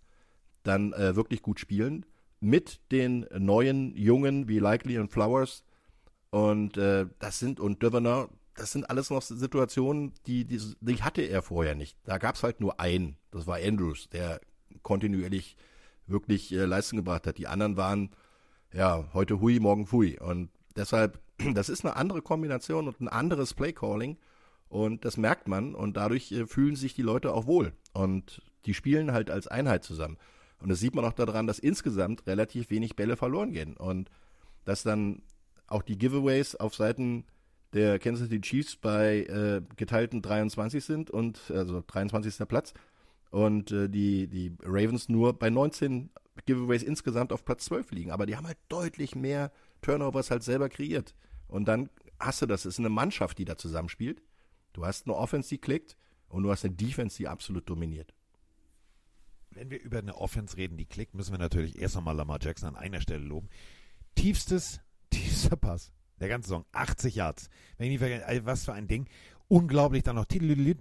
dann äh, wirklich gut spielen, mit den neuen Jungen wie Likely und Flowers und äh, das sind, und Deverner, das sind alles noch Situationen, die, die, die hatte er vorher nicht. Da gab es halt nur einen, das war Andrews, der kontinuierlich wirklich äh, Leistung gebracht hat. Die anderen waren, ja, heute hui, morgen fui. Und deshalb, das ist eine andere Kombination und ein anderes Play-Calling und das merkt man und dadurch äh, fühlen sich die Leute auch wohl. Und die spielen halt als Einheit zusammen. Und das sieht man auch daran, dass insgesamt relativ wenig Bälle verloren gehen und dass dann auch die Giveaways auf Seiten der Kansas City Chiefs bei äh, geteilten dreiundzwanzig sind, und also dreiundzwanzigster Platz, und äh, die, die Ravens nur bei neunzehn Giveaways insgesamt auf Platz zwölf liegen. Aber die haben halt deutlich mehr Turnovers halt selber kreiert. Und dann hast du das. Es ist eine Mannschaft, die da zusammenspielt. Du hast eine Offense, die klickt, und du hast eine Defense, die absolut dominiert. Wenn wir über eine Offense reden, die klickt, müssen wir natürlich erst einmal Lamar Jackson an einer Stelle loben. Tiefstes, tiefster Pass der ganzen Saison, achtzig Yards. Wenn ich nicht vergesse, was für ein Ding. Unglaublich dann noch.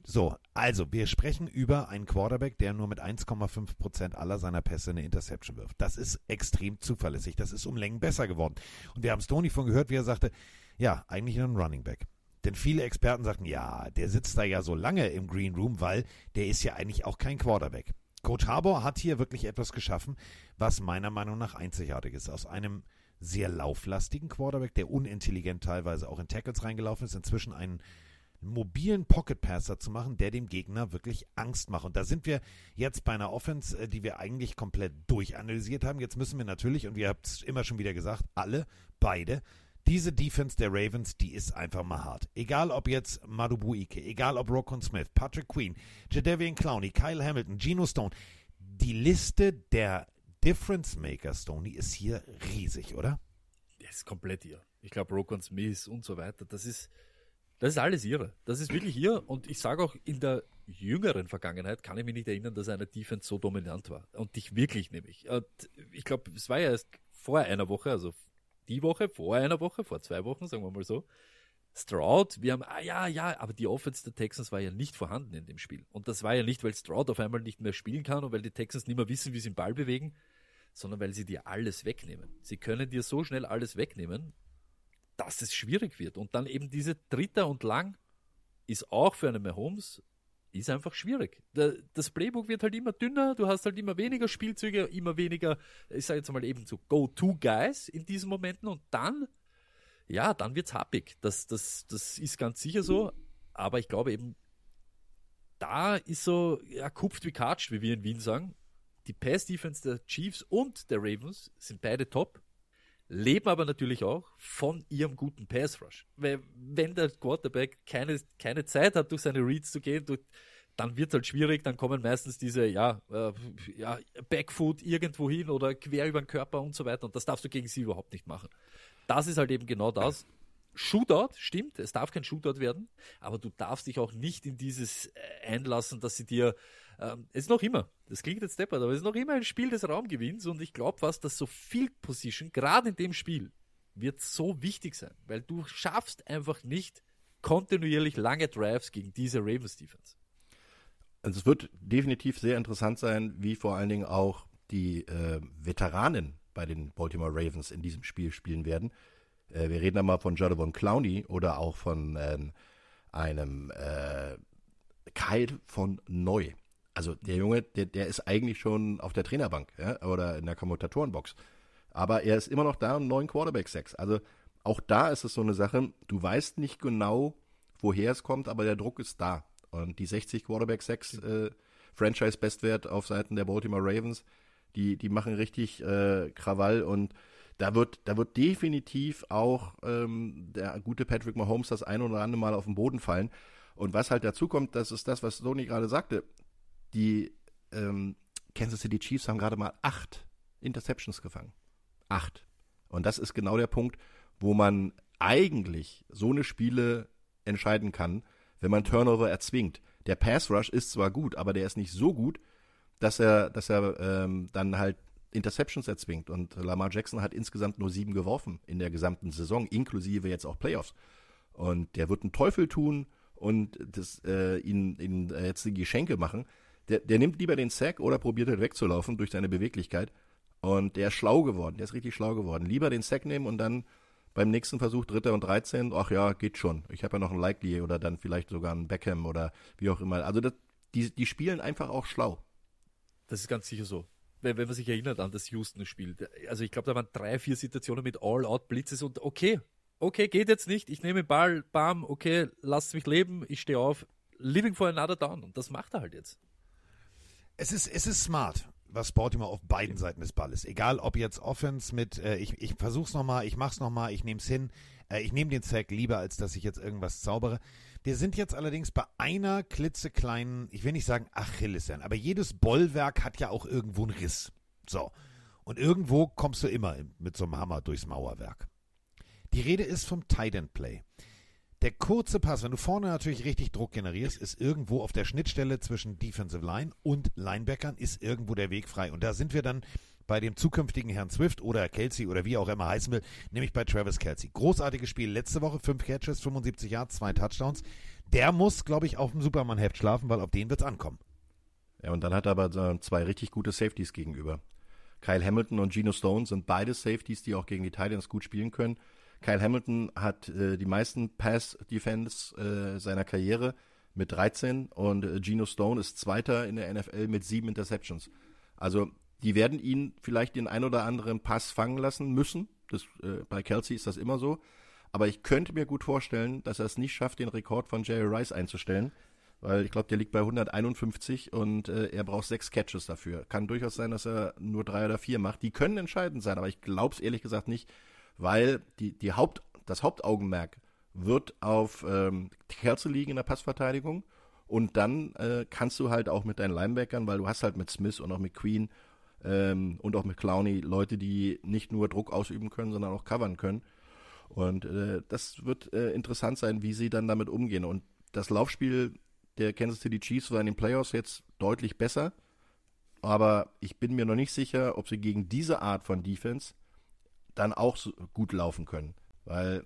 So, also, wir sprechen über einen Quarterback, der nur mit eins Komma fünf Prozent aller seiner Pässe eine Interception wirft. Das ist extrem zuverlässig. Das ist um Längen besser geworden. Und wir haben Stonie von gehört, wie er sagte, ja, eigentlich nur ein Running Back. Denn viele Experten sagten, ja, der sitzt da ja so lange im Green Room, weil der ist ja eigentlich auch kein Quarterback. Coach Harbaugh hat hier wirklich etwas geschaffen, was meiner Meinung nach einzigartig ist. Aus einem sehr lauflastigen Quarterback, der unintelligent teilweise auch in Tackles reingelaufen ist, inzwischen einen mobilen Pocket-Passer zu machen, der dem Gegner wirklich Angst macht. Und da sind wir jetzt bei einer Offense, die wir eigentlich komplett durchanalysiert haben. Jetzt müssen wir natürlich, und wir habt es immer schon wieder gesagt, alle, beide, diese Defense der Ravens, die ist einfach mal hart. Egal ob jetzt Madubuike, egal ob Roquan Smith, Patrick Queen, Jadeveon Clowney, Kyle Hamilton, Geno Stone, die Liste der Difference-Maker, Stonie, ist hier riesig, oder? Das ist komplett ihr. Ich glaube, Roquan Smith und so weiter, das ist, das ist alles ihre. Das ist wirklich ihr. Und ich sage auch, in der jüngeren Vergangenheit kann ich mich nicht erinnern, dass eine Defense so dominant war. Und dich wirklich, nämlich. Und ich glaube, es war ja erst vor einer Woche, also die Woche, vor einer Woche, vor zwei Wochen, sagen wir mal so, Stroud, wir haben, ah ja, ja, aber die Offense der Texans war ja nicht vorhanden in dem Spiel. Und das war ja nicht, weil Stroud auf einmal nicht mehr spielen kann und weil die Texans nicht mehr wissen, wie sie den Ball bewegen, sondern weil sie dir alles wegnehmen. Sie können dir so schnell alles wegnehmen, dass es schwierig wird. Und dann eben diese Dritter und Lang ist auch für einen Mahomes, ist einfach schwierig. Das Playbook wird halt immer dünner, du hast halt immer weniger Spielzüge, immer weniger, ich sage jetzt mal eben so Go-To-Guys in diesen Momenten und dann, ja, dann wird's happig. Das, das, das ist ganz sicher so, aber ich glaube eben, da ist so, ja, kupft wie katscht, wie wir in Wien sagen. Die Pass-Defense der Chiefs und der Ravens sind beide top, leben aber natürlich auch von ihrem guten Pass-Rush. Weil wenn der Quarterback keine, keine Zeit hat, durch seine Reads zu gehen, durch, dann wird es halt schwierig, dann kommen meistens diese ja, äh, ja, Backfoot irgendwo hin oder quer über den Körper und so weiter und das darfst du gegen sie überhaupt nicht machen. Das ist halt eben genau das. Shootout, stimmt, es darf kein Shootout werden, aber du darfst dich auch nicht in dieses einlassen, dass sie dir, ähm, es ist noch immer, das klingt jetzt deppert, aber es ist noch immer ein Spiel des Raumgewinns und ich glaube fast, dass so Field Position, gerade in dem Spiel, wird so wichtig sein, weil du schaffst einfach nicht kontinuierlich lange Drives gegen diese Ravens Defense. Also es wird definitiv sehr interessant sein, wie vor allen Dingen auch die äh, Veteranen bei den Baltimore Ravens in diesem Spiel spielen werden. Äh, wir reden da mal von Jadavion Clowney oder auch von ähm, einem äh, Kyle von Neu. Also der Junge, der, der ist eigentlich schon auf der Trainerbank, ja, oder in der Kommentatorenbox. Aber er ist immer noch da und einen neuen Quarterback-Sacks. Also auch da ist es so eine Sache, du weißt nicht genau, woher es kommt, aber der Druck ist da. Und die sechzig Quarterback-Sacks, äh, Franchise-Bestwert auf Seiten der Baltimore Ravens, die, die machen richtig äh, Krawall und Da wird, da wird definitiv auch ähm, der gute Patrick Mahomes das ein oder andere Mal auf den Boden fallen. Und was halt dazu kommt, das ist das, was Stonie gerade sagte. Die ähm, Kansas City Chiefs haben gerade mal acht Interceptions gefangen. Acht. Und das ist genau der Punkt, wo man eigentlich so eine Spiele entscheiden kann, wenn man Turnover erzwingt. Der Pass Rush ist zwar gut, aber der ist nicht so gut, dass er, dass er ähm, dann halt Interceptions erzwingt und Lamar Jackson hat insgesamt nur sieben geworfen in der gesamten Saison, inklusive jetzt auch Playoffs. Und der wird einen Teufel tun und das, äh, ihn, ihn jetzt die Geschenke machen. Der, der nimmt lieber den Sack oder probiert halt wegzulaufen durch seine Beweglichkeit. Und der ist schlau geworden, der ist richtig schlau geworden. Lieber den Sack nehmen und dann beim nächsten Versuch, Dritter und dreizehn, ach ja, geht schon. Ich habe ja noch einen Likely oder dann vielleicht sogar einen Beckham oder wie auch immer. Also das, die, die spielen einfach auch schlau. Das ist ganz sicher so. Wenn man sich erinnert an das Houston-Spiel. Also ich glaube, da waren drei, vier Situationen mit All-Out-Blitzes und okay, okay, geht jetzt nicht. Ich nehme den Ball, bam, okay, lasst mich leben, ich stehe auf. Living for another down. Und das macht er halt jetzt. Es ist, es ist smart, was Baltimore auf beiden Seiten des Balles. Egal, ob jetzt Offense mit, äh, ich, ich versuch's nochmal, ich mach's nochmal, ich nehm's hin, äh, ich nehme den Sack lieber, als dass ich jetzt irgendwas zaubere. Wir sind jetzt allerdings bei einer klitzekleinen, ich will nicht sagen Achillessehne, aber jedes Bollwerk hat ja auch irgendwo einen Riss. So. Und irgendwo kommst du immer mit so einem Hammer durchs Mauerwerk. Die Rede ist vom Tight End Play. Der kurze Pass, wenn du vorne natürlich richtig Druck generierst, ist irgendwo auf der Schnittstelle zwischen Defensive Line und Linebackern ist irgendwo der Weg frei. Und da sind wir dann bei dem zukünftigen Herrn Swift oder Kelce oder wie er auch immer heißen will, nämlich bei Travis Kelce. Großartiges Spiel letzte Woche, fünf Catches, fünfundsiebzig Yards, zwei Touchdowns. Der muss, glaube ich, auf dem Superman-Heft schlafen, weil auf den wird es ankommen. Ja, und dann hat er aber zwei richtig gute Safeties gegenüber. Kyle Hamilton und Geno Stone sind beide Safeties, die auch gegen die Titans gut spielen können. Kyle Hamilton hat äh, die meisten Pass-Defense äh, seiner Karriere mit dreizehn und äh, Geno Stone ist Zweiter in der N F L mit sieben Interceptions. Also die werden ihn vielleicht den ein oder anderen Pass fangen lassen müssen. Das, äh, bei Kelce ist das immer so. Aber ich könnte mir gut vorstellen, dass er es nicht schafft, den Rekord von Jerry Rice einzustellen. Weil ich glaube, der liegt bei hunderteinundfünfzig und äh, er braucht sechs Catches dafür. Kann durchaus sein, dass er nur drei oder vier macht. Die können entscheidend sein, aber ich glaube es ehrlich gesagt nicht. Weil die, die Haupt, das Hauptaugenmerk wird auf ähm, Kelce liegen in der Passverteidigung. Und dann äh, kannst du halt auch mit deinen Linebackern, weil du hast halt mit Smith und auch mit Queen Ähm, und auch mit Clowney Leute, die nicht nur Druck ausüben können, sondern auch covern können. Und äh, das wird äh, interessant sein, wie sie dann damit umgehen. Und das Laufspiel der Kansas City Chiefs war in den Playoffs jetzt deutlich besser. Aber ich bin mir noch nicht sicher, ob sie gegen diese Art von Defense dann auch so gut laufen können, weil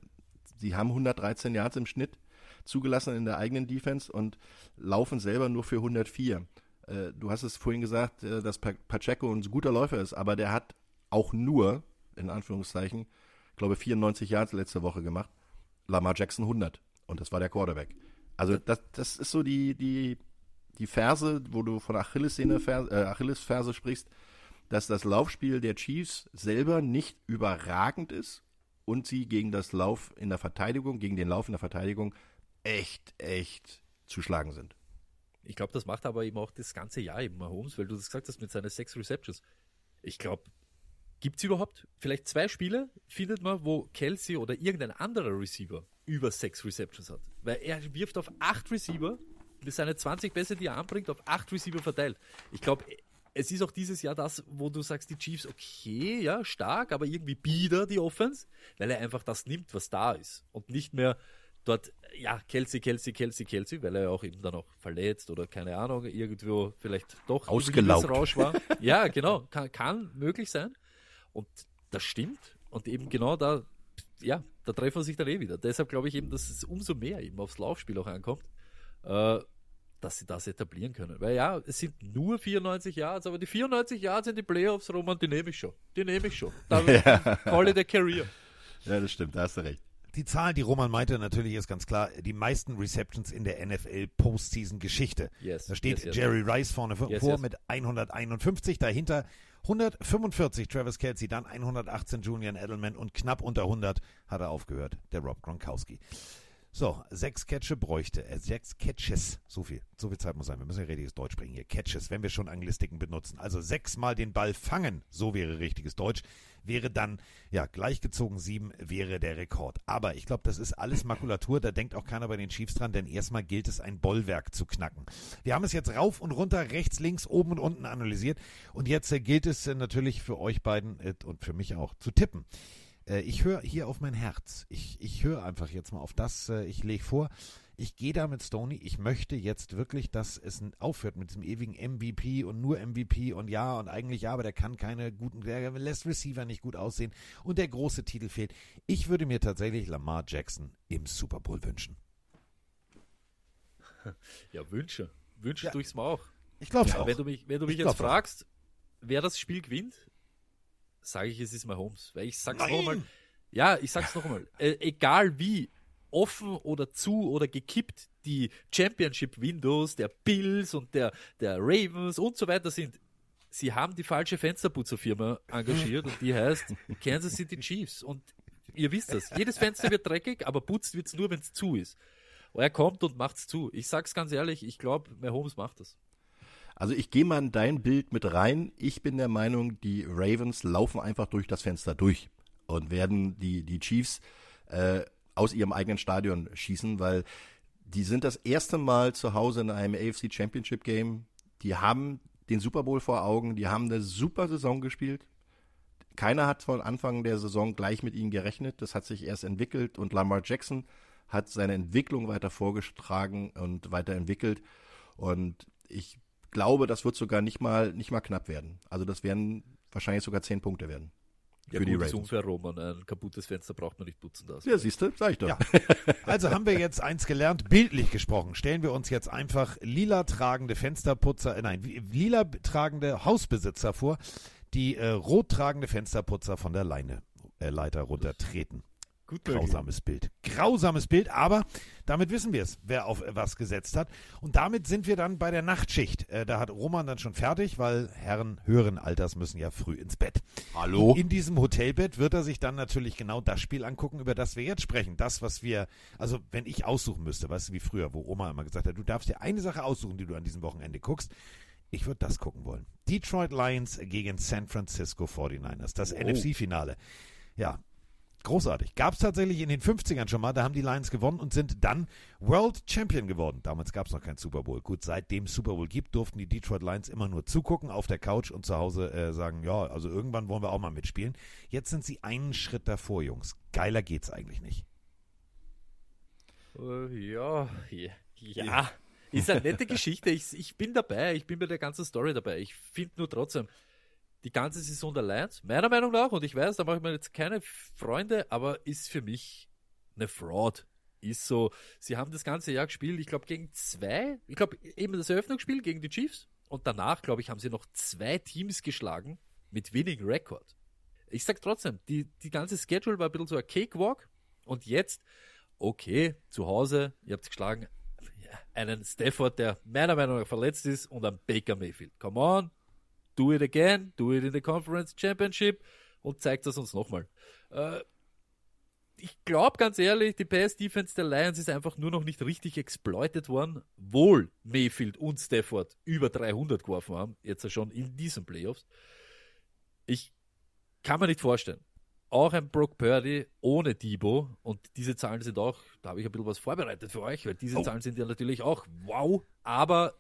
sie haben hundertdreizehn Yards im Schnitt zugelassen in der eigenen Defense und laufen selber nur für hundertvier. Äh, du hast es vorhin gesagt, äh, dass Pacheco ein guter Läufer ist, aber der hat auch nur, in Anführungszeichen, glaube vierundneunzig Yards letzte Woche gemacht, Lamar Jackson hundert und das war der Quarterback. Also das, das ist so die, die, die Ferse, wo du von Achillessehne, Ferse, äh, Achillesferse sprichst, dass das Laufspiel der Chiefs selber nicht überragend ist und sie gegen das Lauf in der Verteidigung, gegen den Lauf in der Verteidigung echt, echt zu schlagen sind. Ich glaube, das macht aber eben auch das ganze Jahr eben Mahomes, weil du das gesagt hast mit seinen sechs Receptions. Ich glaube, gibt es überhaupt vielleicht zwei Spiele, findet man, wo Kelce oder irgendein anderer Receiver über sechs Receptions hat. Weil er wirft auf acht Receiver, mit seinen zwanzig Pässe, die er anbringt, auf acht Receiver verteilt. Ich glaube, es ist auch dieses Jahr das, wo du sagst, die Chiefs, okay, ja, stark, aber irgendwie bieder die Offense, weil er einfach das nimmt, was da ist und nicht mehr dort, ja, Kelce, Kelce, Kelce, Kelce, weil er ja auch eben dann auch verletzt oder keine Ahnung, irgendwo vielleicht doch ausgelaugt Rausch war. Ja, genau, kann, kann möglich sein und das stimmt und eben genau da, ja, da treffen sich dann eh wieder. Deshalb glaube ich eben, dass es umso mehr eben aufs Laufspiel auch ankommt, äh, dass sie das etablieren können. Weil ja, es sind nur vierundneunzig Yards, aber die vierundneunzig Yards in die Playoffs, Roman, die nehme ich schon. Die nehme ich schon. Da call it a career. Ja, das stimmt, da hast du recht. Die Zahl, die Roman meinte, natürlich ist ganz klar, die meisten Receptions in der N F L-Postseason-Geschichte. Yes, da steht yes, yes, Jerry yes. Rice vorne yes, vor yes. mit hunderteinundfünfzig, dahinter hundertfünfundvierzig Travis Kelce, dann hundertachtzehn Julian Edelman und knapp unter hundert hat er aufgehört, der Rob Gronkowski. So, sechs Catches bräuchte er. Äh, sechs Catches. So viel. So viel Zeit muss sein. Wir müssen ja richtiges Deutsch sprechen hier. Catches, wenn wir schon Anglistiken benutzen. Also sechsmal den Ball fangen, so wäre richtiges Deutsch. Wäre dann, ja, gleichgezogen sieben wäre der Rekord. Aber ich glaube, das ist alles Makulatur. Da denkt auch keiner bei den Chiefs dran, denn erstmal gilt es, ein Bollwerk zu knacken. Wir haben es jetzt rauf und runter, rechts, links, oben und unten analysiert. Und jetzt äh, gilt es äh, natürlich für euch beiden äh, und für mich auch zu tippen. Ich höre hier auf mein Herz. Ich, ich höre einfach jetzt mal auf das. Ich lege vor, ich gehe da mit Stonie. Ich möchte jetzt wirklich, dass es aufhört mit diesem ewigen M V P und nur M V P und ja und eigentlich ja, aber der kann keine guten, der lässt Receiver nicht gut aussehen und der große Titel fehlt. Ich würde mir tatsächlich Lamar Jackson im Super Bowl wünschen. Ja, Wünsche. Wünsche ja. Durchs Mauch. Ich glaube ja, auch. Wenn du mich, wenn du mich jetzt fragst, auch. Wer das Spiel gewinnt, sage ich, es ist Mahomes, weil ich sag's nochmal, ja, ich sag's nochmal, äh, egal wie offen oder zu oder gekippt die Championship-Windows der Bills und der, der Ravens und so weiter sind, sie haben die falsche Fensterputzerfirma engagiert und die heißt Kansas City Chiefs und ihr wisst das, jedes Fenster wird dreckig, aber putzt wird's nur, wenn's zu ist. Und er kommt und macht's zu. Ich sag's ganz ehrlich, ich glaube, Mahomes macht das. Also ich gehe mal in dein Bild mit rein. Ich bin der Meinung, die Ravens laufen einfach durch das Fenster durch und werden die, die Chiefs äh, aus ihrem eigenen Stadion schießen, weil die sind das erste Mal zu Hause in einem A F C Championship Game. Die haben den Super Bowl vor Augen, die haben eine super Saison gespielt. Keiner hat von Anfang der Saison gleich mit ihnen gerechnet. Das hat sich erst entwickelt und Lamar Jackson hat seine Entwicklung weiter vorgetragen und weiterentwickelt. Und ich glaube, das wird sogar nicht mal nicht mal knapp werden. Also das werden wahrscheinlich sogar zehn Punkte werden. Ja, für gut, die Ravens. Ist unfair, Roman. Ein kaputtes Fenster braucht man nicht putzen lassen. Ja, siehst du, sag ich doch. Ja. Also haben wir jetzt eins gelernt, bildlich gesprochen. Stellen wir uns jetzt einfach lila tragende Fensterputzer, nein, lila tragende Hausbesitzer vor, die äh, rot tragende Fensterputzer von der Leine, äh, Leiter runtertreten. Gut, grausames Bild. Grausames Bild, aber damit wissen wir es, wer auf was gesetzt hat. Und damit sind wir dann bei der Nachtschicht. Äh, da hat Roman dann schon fertig, weil Herren höheren Alters müssen ja früh ins Bett. Hallo? In diesem Hotelbett wird er sich dann natürlich genau das Spiel angucken, über das wir jetzt sprechen. Das, was wir, also wenn ich aussuchen müsste, weißt du, wie früher, wo Oma immer gesagt hat, du darfst dir eine Sache aussuchen, die du an diesem Wochenende guckst. Ich würde das gucken wollen. Detroit Lions gegen San Francisco forty-niners. Das oh. N F C-Finale. Ja, großartig. Gab es tatsächlich in den fünfzigern schon mal, da haben die Lions gewonnen und sind dann World Champion geworden. Damals gab es noch keinen Super Bowl. Gut, seitdem es Super Bowl gibt, durften die Detroit Lions immer nur zugucken auf der Couch und zu Hause äh, sagen, ja, also irgendwann wollen wir auch mal mitspielen. Jetzt sind sie einen Schritt davor, Jungs. Geiler geht's eigentlich nicht. Uh, ja, ja, ja. Ist eine nette Geschichte. Ich, ich bin dabei. Ich bin bei der ganzen Story dabei. Ich finde nur trotzdem, die ganze Saison der Lions, meiner Meinung nach, und ich weiß, da mache ich mir jetzt keine Freunde, aber ist für mich eine Fraud. Ist so, sie haben das ganze Jahr gespielt, ich glaube gegen zwei, ich glaube eben das Eröffnungsspiel gegen die Chiefs und danach, glaube ich, haben sie noch zwei Teams geschlagen mit Winning Record. Ich sag trotzdem, die, die ganze Schedule war ein bisschen so ein Cakewalk und jetzt, okay, zu Hause, ihr habt geschlagen, einen Stafford, der meiner Meinung nach verletzt ist und einen Baker Mayfield. Come on, do it again, do it in the Conference Championship und zeigt das uns nochmal. Äh, ich glaube ganz ehrlich, die Pass-Defense der Lions ist einfach nur noch nicht richtig exploited worden, wohl Mayfield und Stafford über dreihundert geworfen haben, jetzt schon in diesen Playoffs. Ich kann mir nicht vorstellen. Auch ein Brock Purdy ohne Debo, und diese Zahlen sind auch, da habe ich ein bisschen was vorbereitet für euch, weil diese oh. Zahlen sind ja natürlich auch wow, aber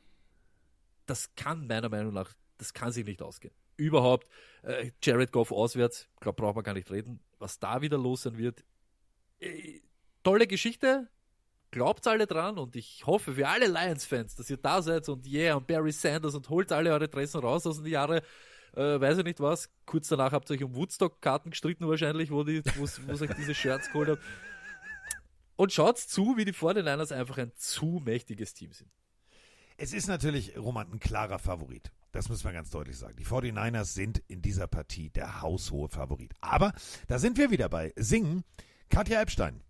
das kann meiner Meinung nach, das kann sich nicht ausgehen. Überhaupt, äh, Jared Goff auswärts, ich glaube, braucht man gar nicht reden, was da wieder los sein wird. Äh, tolle Geschichte, glaubt alle dran und ich hoffe für alle Lions-Fans, dass ihr da seid und yeah, und Barry Sanders und holt alle eure Dressen raus aus den Jahren. Äh, weiß ich nicht was, kurz danach habt ihr euch um Woodstock-Karten gestritten wahrscheinlich, wo die, wo euch diese Shirts geholt habt. Und schaut zu, wie die forty-niners einfach ein zu mächtiges Team sind. Es ist natürlich, Roman, ein klarer Favorit. Das müssen wir ganz deutlich sagen. Die forty-niners sind in dieser Partie der haushohe Favorit. Aber da sind wir wieder bei Singen. Katja Epstein.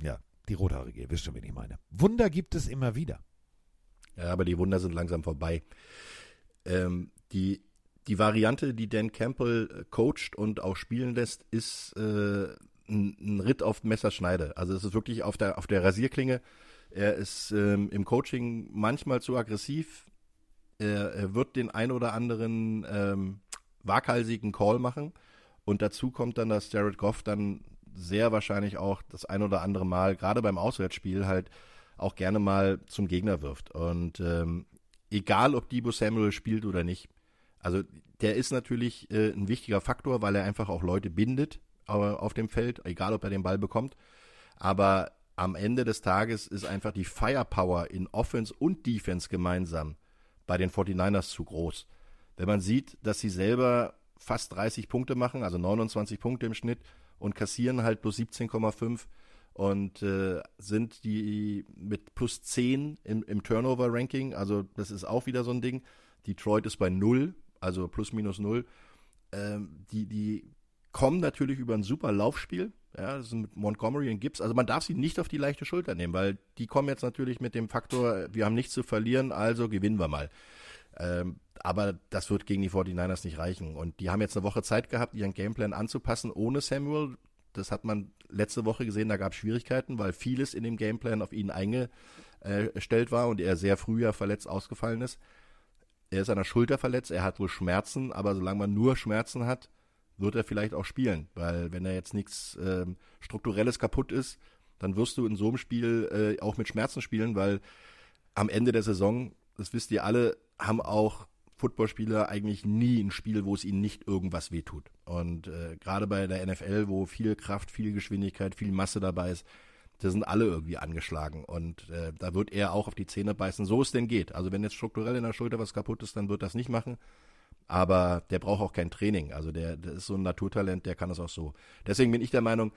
Ja, die Rothaarige, ihr wisst schon, wen ich meine. Wunder gibt es immer wieder. Ja, aber die Wunder sind langsam vorbei. Ähm, die Die Variante, die Dan Campbell coacht und auch spielen lässt, ist äh, ein, ein Ritt auf Messerschneide. Also es ist wirklich auf der, auf der Rasierklinge. Er ist ähm, im Coaching manchmal zu aggressiv. Er, er wird den ein oder anderen ähm, waghalsigen Call machen. Und dazu kommt dann, dass Jared Goff dann sehr wahrscheinlich auch das ein oder andere Mal, gerade beim Auswärtsspiel, halt auch gerne mal zum Gegner wirft. Und ähm, egal, ob Debo Samuel spielt oder nicht, also der ist natürlich äh, ein wichtiger Faktor, weil er einfach auch Leute bindet äh, auf dem Feld, egal ob er den Ball bekommt. Aber am Ende des Tages ist einfach die Firepower in Offense und Defense gemeinsam bei den forty-niners zu groß. Wenn man sieht, dass sie selber fast dreißig Punkte machen, also neunundzwanzig Punkte im Schnitt und kassieren halt plus siebzehn Komma fünf und äh, sind die mit plus zehn im, im Turnover-Ranking, also das ist auch wieder so ein Ding. Detroit ist bei null. Also plus minus null. Ähm, die, die kommen natürlich über ein super Laufspiel. Ja, das sind mit Montgomery und Gibbs. Also man darf sie nicht auf die leichte Schulter nehmen, weil die kommen jetzt natürlich mit dem Faktor, wir haben nichts zu verlieren, also gewinnen wir mal. Ähm, aber das wird gegen die forty-niners nicht reichen. Und die haben jetzt eine Woche Zeit gehabt, ihren Gameplan anzupassen ohne Samuel. Das hat man letzte Woche gesehen, da gab es Schwierigkeiten, weil vieles in dem Gameplan auf ihn eingestellt war und er sehr früh ja verletzt ausgefallen ist. Er ist an der Schulter verletzt, er hat wohl Schmerzen, aber solange man nur Schmerzen hat, wird er vielleicht auch spielen, weil wenn er jetzt nichts äh, Strukturelles kaputt ist, dann wirst du in so einem Spiel äh, auch mit Schmerzen spielen, weil am Ende der Saison, das wisst ihr alle, haben auch Footballspieler eigentlich nie ein Spiel, wo es ihnen nicht irgendwas wehtut. Und äh, gerade bei der N F L, wo viel Kraft, viel Geschwindigkeit, viel Masse dabei ist, da sind alle irgendwie angeschlagen und äh, da wird er auch auf die Zähne beißen, so es denn geht. Also wenn jetzt strukturell in der Schulter was kaputt ist, dann wird das nicht machen, aber der braucht auch kein Training. Also der, der ist so ein Naturtalent, der kann das auch so. Deswegen bin ich der Meinung,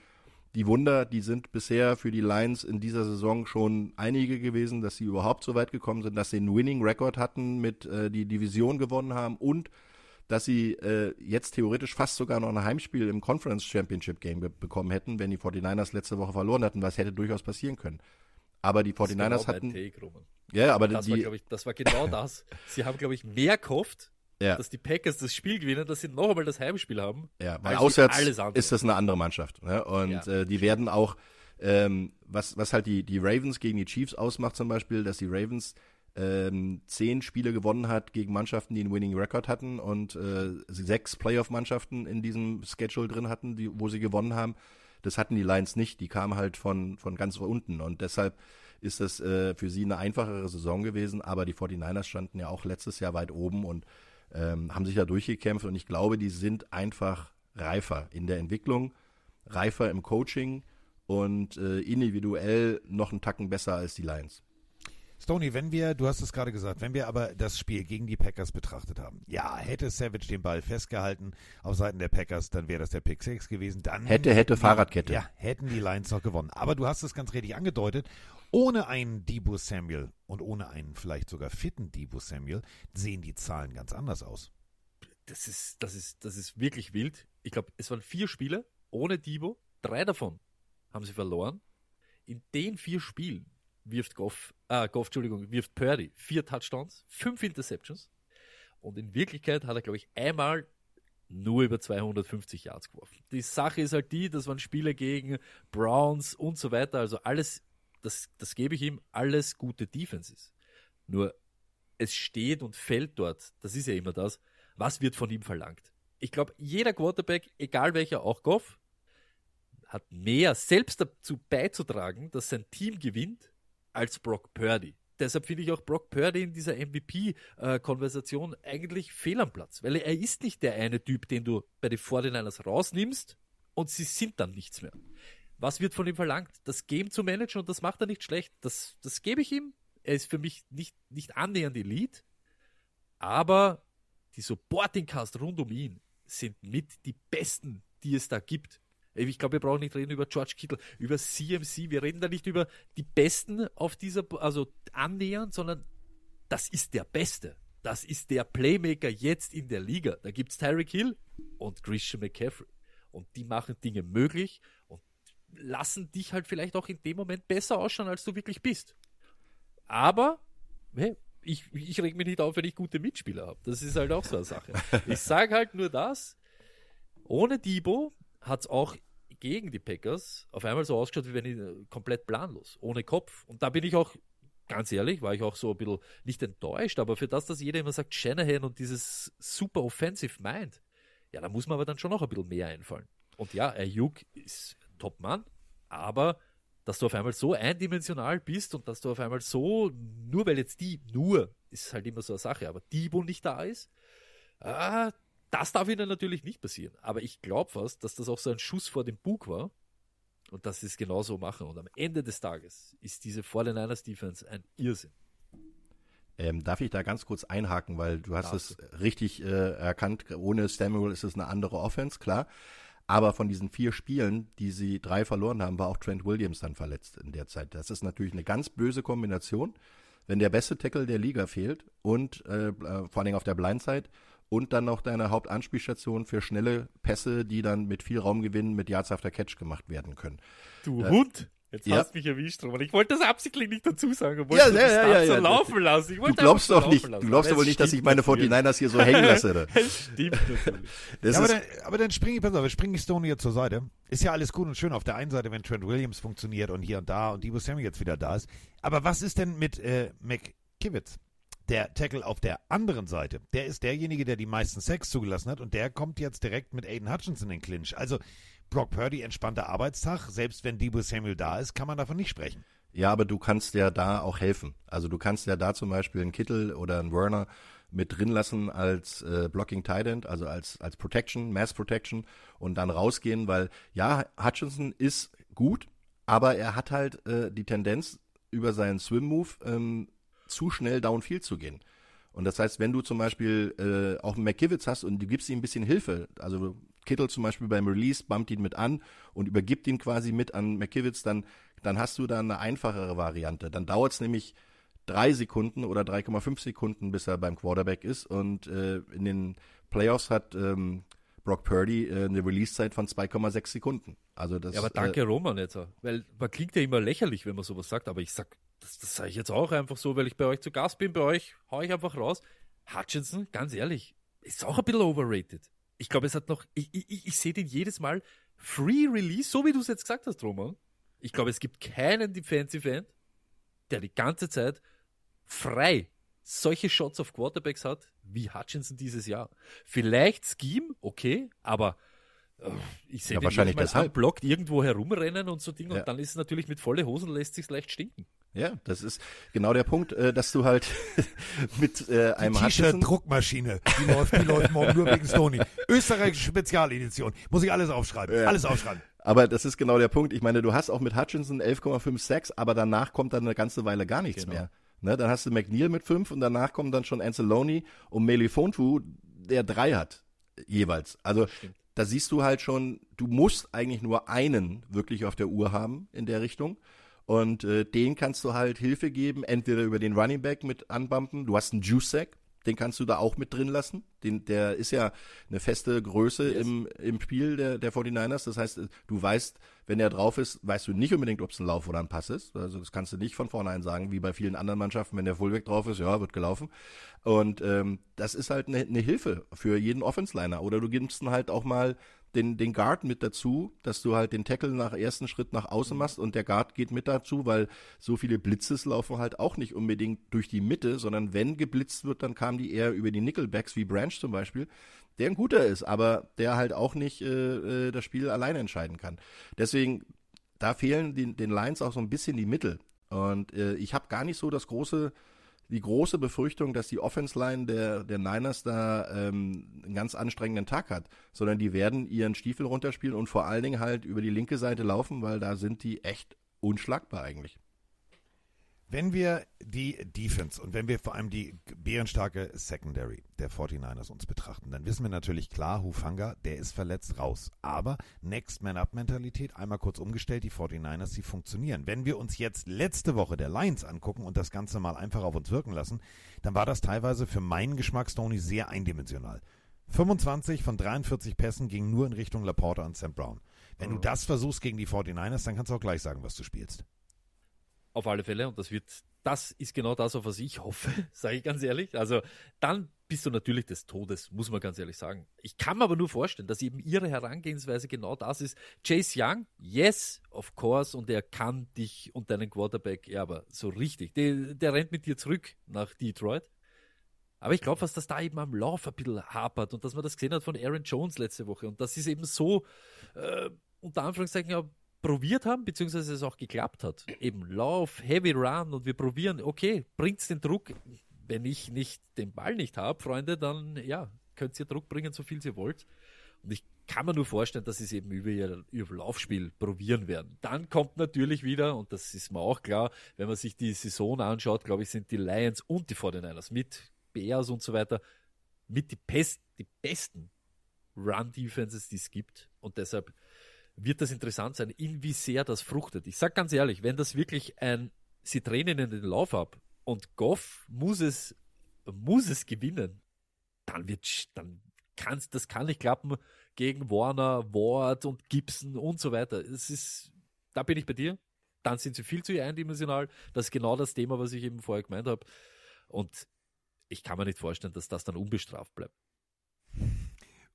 die Wunder, die sind bisher für die Lions in dieser Saison schon einige gewesen, dass sie überhaupt so weit gekommen sind, dass sie einen Winning-Record hatten, mit äh, die Division gewonnen haben und dass sie äh, jetzt theoretisch fast sogar noch ein Heimspiel im Conference Championship Game be- bekommen hätten, wenn die forty-niners letzte Woche verloren hatten, was hätte durchaus passieren können. Aber die forty-niners das war hatten... Take, ja, aber das, die, war, glaub ich, das war genau das. Sie haben, glaube ich, mehr gehofft, ja. dass die Packers das Spiel gewinnen, dass sie noch einmal das Heimspiel haben. Ja, weil auswärts ist das eine andere Mannschaft. Ne? Und ja. äh, die werden auch, ähm, was, was halt die, die Ravens gegen die Chiefs ausmacht zum Beispiel, dass die Ravens Ähm, zehn Spiele gewonnen hat gegen Mannschaften, die einen Winning Record hatten und äh, sechs Playoff-Mannschaften in diesem Schedule drin hatten, die, wo sie gewonnen haben. Das hatten die Lions nicht. Die kamen halt von, von ganz unten und deshalb ist das äh, für sie eine einfachere Saison gewesen, aber die forty-niners standen ja auch letztes Jahr weit oben und ähm, haben sich da durchgekämpft und ich glaube, die sind einfach reifer in der Entwicklung, reifer im Coaching und äh, individuell noch einen Tacken besser als die Lions. Stonie, wenn wir, du hast es gerade gesagt, wenn wir aber das Spiel gegen die Packers betrachtet haben, ja, hätte Savage den Ball festgehalten auf Seiten der Packers, dann wäre das der Pick sechs gewesen. Dann hätte, hätte Fahrradkette. Ja, hätten die Lions noch gewonnen. Aber du hast es ganz richtig angedeutet, ohne einen Debo Samuel und ohne einen vielleicht sogar fitten Debo Samuel sehen die Zahlen ganz anders aus. Das ist, das ist, das ist wirklich wild. Ich glaube, es waren vier Spiele ohne Debo, drei davon haben sie verloren. In den vier Spielen wirft Goff, äh, Goff, Entschuldigung, wirft Purdy vier Touchdowns, fünf Interceptions und in Wirklichkeit hat er, glaube ich, einmal nur über zweihundertfünfzig Yards geworfen. Die Sache ist halt die, das waren Spiele gegen Browns und so weiter, also alles, das, das gebe ich ihm, alles gute Defenses. Nur, es steht und fällt dort, das ist ja immer das, was wird von ihm verlangt. Ich glaube, jeder Quarterback, egal welcher, auch Goff, hat mehr selbst dazu beizutragen, dass sein Team gewinnt, als Brock Purdy. Deshalb finde ich auch Brock Purdy in dieser M V P-Konversation eigentlich fehl am Platz, weil er ist nicht der eine Typ, den du bei den forty-niners rausnimmst und sie sind dann nichts mehr. Was wird von ihm verlangt? Das Game zu managen und das macht er nicht schlecht. Das, das gebe ich ihm. Er ist für mich nicht, nicht annähernd Elite, aber die Supporting-Cast rund um ihn sind mit die besten, die es da gibt. Ich glaube, wir brauchen nicht reden über George Kittle, über C M C. Wir reden da nicht über die Besten auf dieser, also annähernd, sondern das ist der Beste. Das ist der Playmaker jetzt in der Liga. Da gibt es Tyreek Hill und Christian McCaffrey. Und die machen Dinge möglich und lassen dich halt vielleicht auch in dem Moment besser ausschauen, als du wirklich bist. Aber, hey, ich, ich reg mich nicht auf, wenn ich gute Mitspieler habe. Das ist halt auch so eine Sache. Ich sage halt nur das, ohne Debo hat es auch gegen die Packers auf einmal so ausgeschaut, wie wenn ich komplett planlos, ohne Kopf. Und da bin ich auch, ganz ehrlich, war ich auch so ein bisschen nicht enttäuscht, aber für das, dass jeder immer sagt, Shanahan und dieses super offensive Mind, ja, da muss man aber dann schon noch ein bisschen mehr einfallen. Und ja, Ayuk ist ein Top-Mann, aber dass du auf einmal so eindimensional bist und dass du auf einmal so, nur weil jetzt die, nur, ist halt immer so eine Sache, aber die, wo nicht da ist, ah, das darf ihnen natürlich nicht passieren. Aber ich glaube fast, dass das auch so ein Schuss vor dem Bug war und dass sie es genauso machen. Und am Ende des Tages ist diese forty-niners Defense ein Irrsinn. Ähm, darf ich da ganz kurz einhaken, weil du hast es richtig äh, erkannt, ohne Samuel ist es eine andere Offense, klar. Aber von diesen vier Spielen, die sie drei verloren haben, war auch Trent Williams dann verletzt in der Zeit. Das ist natürlich eine ganz böse Kombination, wenn der beste Tackle der Liga fehlt und äh, vor allem auf der Blindside und dann noch deine Hauptanspielstation für schnelle Pässe, die dann mit viel Raumgewinn mit Yards after Catch gemacht werden können. Du das, Hund, jetzt ja. Hast mich erwischt, Roman. Ich wollte das absichtlich nicht dazu sagen. Ich wollte ja, ja, ja, ja, ja. laufen lassen. Ich wollte du glaubst doch nicht, lassen. Du glaubst doch wohl nicht, dass ich meine forty-niners hier so hängen lasse. Das stimmt natürlich. Das ja, aber, dann, aber dann springe ich, pass auf, springe ich Stonie zur Seite. Ist ja alles gut und schön auf der einen Seite, wenn Trent Williams funktioniert und hier und da und Debo Samuel jetzt wieder da ist. Aber was ist denn mit äh, McKivitz? Der Tackle auf der anderen Seite, der ist derjenige, der die meisten Sacks zugelassen hat und der kommt jetzt direkt mit Aiden Hutchinson in den Clinch. Also Brock Purdy, entspannter Arbeitstag, selbst wenn Debo Samuel da ist, kann man davon nicht sprechen. Ja, aber du kannst ja da auch helfen. Also du kannst ja da zum Beispiel einen Kittle oder einen Werner mit drin lassen als äh, Blocking Tight End, also als, als Protection, Mass Protection und dann rausgehen, weil ja, Hutchinson ist gut, aber er hat halt äh, die Tendenz über seinen Swim-Move ähm, zu schnell downfield zu gehen. Und das heißt, wenn du zum Beispiel äh, auch einen McKivitz hast und du gibst ihm ein bisschen Hilfe, also Kittle zum Beispiel beim Release bumpt ihn mit an und übergibt ihn quasi mit an McKivitz, dann, dann hast du da eine einfachere Variante. Dann dauert es nämlich drei Sekunden oder drei Komma fünf Sekunden, bis er beim Quarterback ist. Und äh, in den Playoffs hat ähm, Brock Purdy äh, eine Release-Zeit von zwei Komma sechs Sekunden. Also das, ja, aber danke äh, Roman jetzt, weil man klingt ja immer lächerlich, wenn man sowas sagt, aber ich sag, das, das sage ich jetzt auch einfach so, weil ich bei euch zu Gast bin, bei euch haue ich einfach raus. Hutchinson, ganz ehrlich, ist auch ein bisschen overrated. Ich glaube, es hat noch, ich, ich, ich sehe den jedes Mal Free Release, so wie du es jetzt gesagt hast, Roman. Ich glaube, es gibt keinen Defensive End, der die ganze Zeit frei solche Shots auf Quarterbacks hat, wie Hutchinson dieses Jahr. Vielleicht Scheme, okay, aber oh, ich sehe ja, den wahrscheinlich manchmal blockt irgendwo herumrennen und so Dinge ja. Und dann ist es natürlich mit volle Hosen lässt sich's leicht stinken. Ja, das ist genau der Punkt, äh, dass du halt mit äh, einem T-Shirt-Druckmaschine, die läuft, die läuft morgen nur wegen Stonie. Österreichische Spezialedition, muss ich alles aufschreiben, ja. alles aufschreiben. Aber das ist genau der Punkt, ich meine, du hast auch mit Hutchinson elf Komma fünf Sacks, aber danach kommt dann eine ganze Weile gar nichts genau. mehr. Ne, dann hast du McNeil mit fünf und danach kommen dann schon Anzalone und Melifontu, der drei hat jeweils. Also da siehst du halt schon, du musst eigentlich nur einen wirklich auf der Uhr haben in der Richtung. Und äh, den kannst du halt Hilfe geben, entweder über den Running Back mit anbumpen. Du hast einen Juice-Sack, den kannst du da auch mit drin lassen. Den, der ist ja eine feste Größe yes. im, im Spiel der, der forty-niners. Das heißt, du weißt, wenn der drauf ist, weißt du nicht unbedingt, ob es ein Lauf oder ein Pass ist. Also das kannst du nicht von vornherein sagen, wie bei vielen anderen Mannschaften, wenn der Fullback drauf ist, ja, wird gelaufen. Und ähm, das ist halt eine, eine Hilfe für jeden Offense-Liner. Oder du gibst dann halt auch mal den, den Guard mit dazu, dass du halt den Tackle nach ersten Schritt nach außen machst und der Guard geht mit dazu, weil so viele Blitzes laufen halt auch nicht unbedingt durch die Mitte, sondern wenn geblitzt wird, dann kamen die eher über die Nickelbacks wie Branch zum Beispiel, der ein guter ist, aber der halt auch nicht äh, das Spiel alleine entscheiden kann. Deswegen, da fehlen den, den Lions auch so ein bisschen die Mittel. Und äh, ich habe gar nicht so das große die große Befürchtung, dass die Offense-Line der, der Niners da ähm, einen ganz anstrengenden Tag hat, sondern die werden ihren Stiefel runterspielen und vor allen Dingen halt über die linke Seite laufen, weil da sind die echt unschlagbar eigentlich. Wenn wir die Defense und wenn wir vor allem die bärenstarke Secondary der forty-niners uns betrachten, dann wissen wir natürlich klar, Hufanga, der ist verletzt, raus. Aber Next-Man-Up-Mentalität, einmal kurz umgestellt, die forty-niners, die funktionieren. Wenn wir uns jetzt letzte Woche der Lions angucken und das Ganze mal einfach auf uns wirken lassen, dann war das teilweise für meinen Geschmack, Stonie, sehr eindimensional. fünfundzwanzig von dreiundvierzig Pässen gingen nur in Richtung Laporta und Sam Brown. Wenn du das versuchst gegen die forty-niners, dann kannst du auch gleich sagen, was du spielst. Auf alle Fälle, und das wird, das ist genau das, auf was ich hoffe, sage ich ganz ehrlich. Also dann bist du natürlich des Todes, muss man ganz ehrlich sagen. Ich kann mir aber nur vorstellen, dass eben ihre Herangehensweise genau das ist. Chase Young, yes, of course, und er kann dich und deinen Quarterback, ja, aber so richtig. Der, der rennt mit dir zurück nach Detroit. Aber ich glaube, was das da eben am Lauf ein bisschen hapert und dass man das gesehen hat von Aaron Jones letzte Woche. Und das ist eben so, äh, unter Anführungszeichen, ja, probiert haben, beziehungsweise es auch geklappt hat. Eben Lauf, Heavy Run und wir probieren, okay, bringt's den Druck. Wenn ich nicht den Ball nicht habe, Freunde, dann ja, könnt ihr Druck bringen, so viel ihr wollt. Und ich kann mir nur vorstellen, dass sie es eben über ihr, ihr Laufspiel probieren werden. Dann kommt natürlich wieder, und das ist mir auch klar, wenn man sich die Saison anschaut, glaube ich, sind die Lions und die forty-niners mit Bears und so weiter mit die, Pest, die besten Run-Defenses, die es gibt. Und deshalb wird das interessant sein, inwiefern das fruchtet. Ich sage ganz ehrlich, wenn das wirklich ein, sie drehen in den Lauf ab und Goff muss es, muss es gewinnen, dann wird, dann kann's, das kann nicht klappen gegen Warner, Ward und Gibson und so weiter. Es ist, da bin ich bei dir. Dann sind sie viel zu eindimensional. Das ist genau das Thema, was ich eben vorher gemeint habe. Und ich kann mir nicht vorstellen, dass das dann unbestraft bleibt.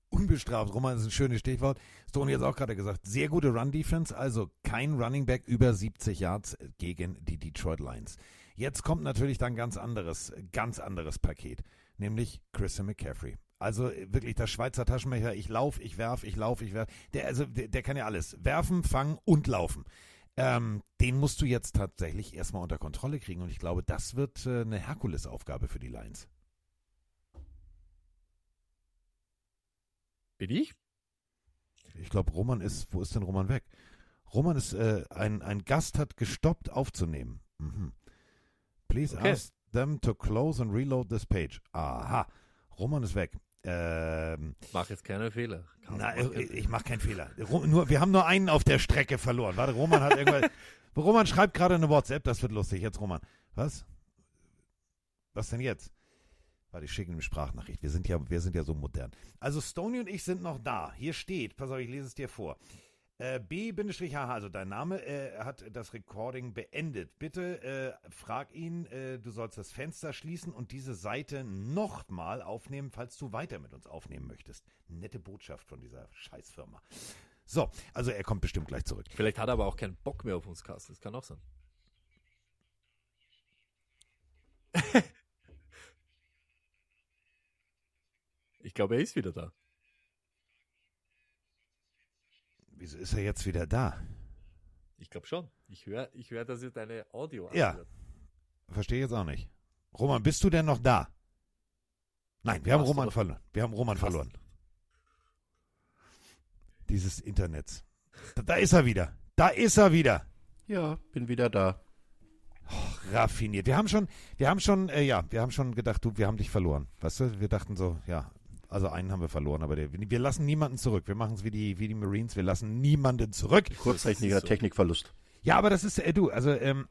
Unbestraft, Roman, ist ein schönes Stichwort. Stonie hat es auch gerade gesagt, sehr gute Run-Defense, also kein Running Back über siebzig Yards gegen die Detroit Lions. Jetzt kommt natürlich dann ganz anderes, ganz anderes Paket, nämlich Christian McCaffrey. Also wirklich das Schweizer Taschenmesser, ich lauf, ich werf, ich lauf, ich werf. Der, also, der, der kann ja alles, werfen, fangen und laufen. Ähm, den musst du jetzt tatsächlich erstmal unter Kontrolle kriegen und ich glaube, das wird äh, eine Herkulesaufgabe für die Lions. Bin ich? Ich glaube, Roman ist, wo ist denn Roman weg? Roman ist, äh, ein, ein Gast hat gestoppt aufzunehmen. Mhm. Please okay. ask them to close and reload this page. Aha, Roman ist weg. Ähm, mach jetzt keine Fehler. Kann na, machen. ich, ich mache keinen Fehler. Ro- nur, wir haben nur einen auf der Strecke verloren. Warte, Roman hat irgendwas. Roman schreibt gerade eine WhatsApp, das wird lustig. Jetzt, Roman. Was? Was denn jetzt? Ich schicke eine Sprachnachricht. Wir sind, ja, wir sind ja so modern. Also Stonie und ich sind noch da. Hier steht, pass auf, ich lese es dir vor. Äh, B H H, also dein Name, äh, hat das Recording beendet. Bitte äh, frag ihn, äh, du sollst das Fenster schließen und diese Seite nochmal aufnehmen, falls du weiter mit uns aufnehmen möchtest. Nette Botschaft von dieser Scheißfirma. So, also er kommt bestimmt gleich zurück. Vielleicht hat er aber auch keinen Bock mehr auf uns, Carsten. Das kann auch sein. Ich glaube, er ist wieder da. Wieso ist er jetzt wieder da? Ich glaube schon. Ich höre, ich hör, dass ihr deine Audio anhört. Ja, verstehe ich jetzt auch nicht. Roman, bist du denn noch da? Nein, wir haben Roman verloren. Wir haben Roman verloren. Dieses Internets. Da, da ist er wieder. Da ist er wieder. Ja, bin wieder da. Oh, raffiniert. Wir haben schon, wir haben schon, äh, ja, wir haben schon gedacht, du, wir haben dich verloren. Weißt du, wir dachten so, ja, also einen haben wir verloren, aber der, wir lassen niemanden zurück. Wir machen es wie die, wie die Marines, wir lassen niemanden zurück. Kurzzeitiger so. Technikverlust. Ja, aber das ist, äh, du, also, ähm,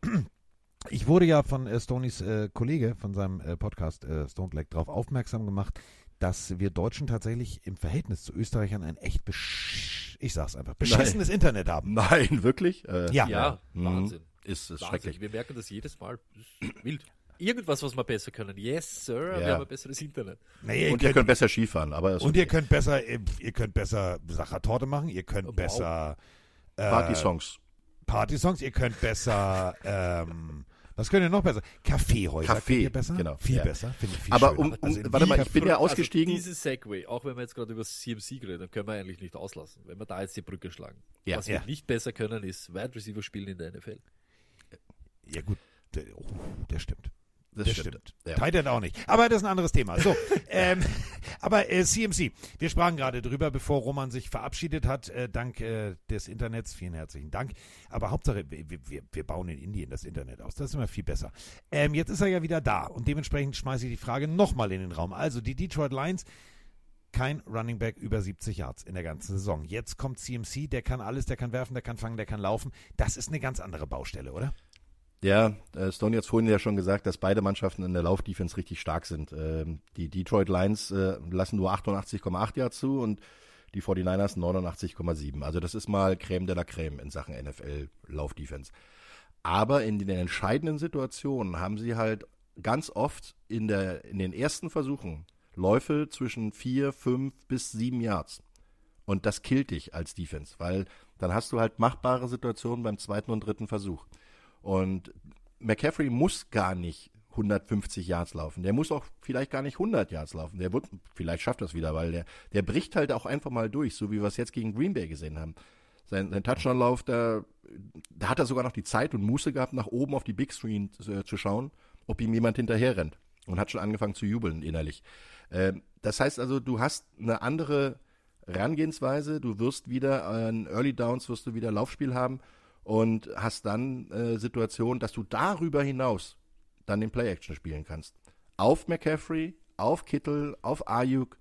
ich wurde ja von äh, Stonies äh, Kollege, von seinem äh, Podcast äh, Stoned Lacked drauf aufmerksam gemacht, dass wir Deutschen tatsächlich im Verhältnis zu Österreichern ein echt, besch- ich sag's einfach, beschissenes Nein. Internet haben. Nein, wirklich? Äh, ja. ja, Wahnsinn. Mhm. Ist es schrecklich. Wir merken das jedes Mal. Wild. Irgendwas, was wir besser können. Yes, Sir, ja. Wir haben ein besseres Internet. Naja, ihr und könnt, ihr könnt besser Skifahren. Aber und okay. ihr könnt besser ihr könnt besser Sachertorte machen, ihr könnt wow. besser äh, Party-Songs. Party-Songs, ihr könnt besser ähm, was könnt ihr noch besser? Kaffeehäuser Kaffee, könnt ihr besser? Genau. Viel ja. besser, finde ich viel Aber um, um, also warte mal, ich bin ja ausgestiegen. Also dieses Segway, auch wenn wir jetzt gerade über C M C reden, können wir eigentlich nicht auslassen, wenn wir da jetzt die Brücke schlagen. Ja. Was ja. wir nicht besser können, ist Wide Receiver spielen in der N F L. Ja gut, der, oh, der stimmt. Das, das stimmt. stimmt. Ja. Tight End auch nicht. Aber das ist ein anderes Thema. So, ähm, aber äh, C M C, wir sprachen gerade drüber, bevor Roman sich verabschiedet hat, äh, dank äh, des Internets. Vielen herzlichen Dank. Aber Hauptsache, wir, wir, wir bauen in Indien das Internet aus. Das ist immer viel besser. Ähm, jetzt ist er ja wieder da und dementsprechend schmeiße ich die Frage nochmal in den Raum. Also die Detroit Lions, kein Running Back über siebzig Yards in der ganzen Saison. Jetzt kommt C M C, der kann alles, der kann werfen, der kann fangen, der kann laufen. Das ist eine ganz andere Baustelle, oder? Ja, äh, Stonie hat es vorhin ja schon gesagt, dass beide Mannschaften in der Laufdefense richtig stark sind. Ähm, die Detroit Lions äh, lassen nur achtundachtzig Komma acht Yards zu und die forty-niners neunundachtzig Komma sieben. Also das ist mal Crème de la Crème in Sachen N F L-Laufdefense. Aber in den entscheidenden Situationen haben sie halt ganz oft in, der, in den ersten Versuchen Läufe zwischen vier, fünf bis sieben Yards. Und das killt dich als Defense, weil dann hast du halt machbare Situationen beim zweiten und dritten Versuch. Und McCaffrey muss gar nicht hundertfünfzig Yards laufen. Der muss auch vielleicht gar nicht hundert Yards laufen. Der wird, vielleicht schafft das wieder, weil der, der bricht halt auch einfach mal durch, so wie wir es jetzt gegen Green Bay gesehen haben. Sein, sein Touchdown-Lauf, da, da hat er sogar noch die Zeit und Muße gehabt, nach oben auf die Big Screen zu, zu schauen, ob ihm jemand hinterher rennt. Und hat schon angefangen zu jubeln innerlich. Ähm, das heißt also, du hast eine andere Herangehensweise. Du wirst wieder an Early Downs, wirst du wieder Laufspiel haben. Und hast dann äh, Situationen, dass du darüber hinaus dann den Play-Action spielen kannst. Auf McCaffrey, auf Kittle, auf Ayuk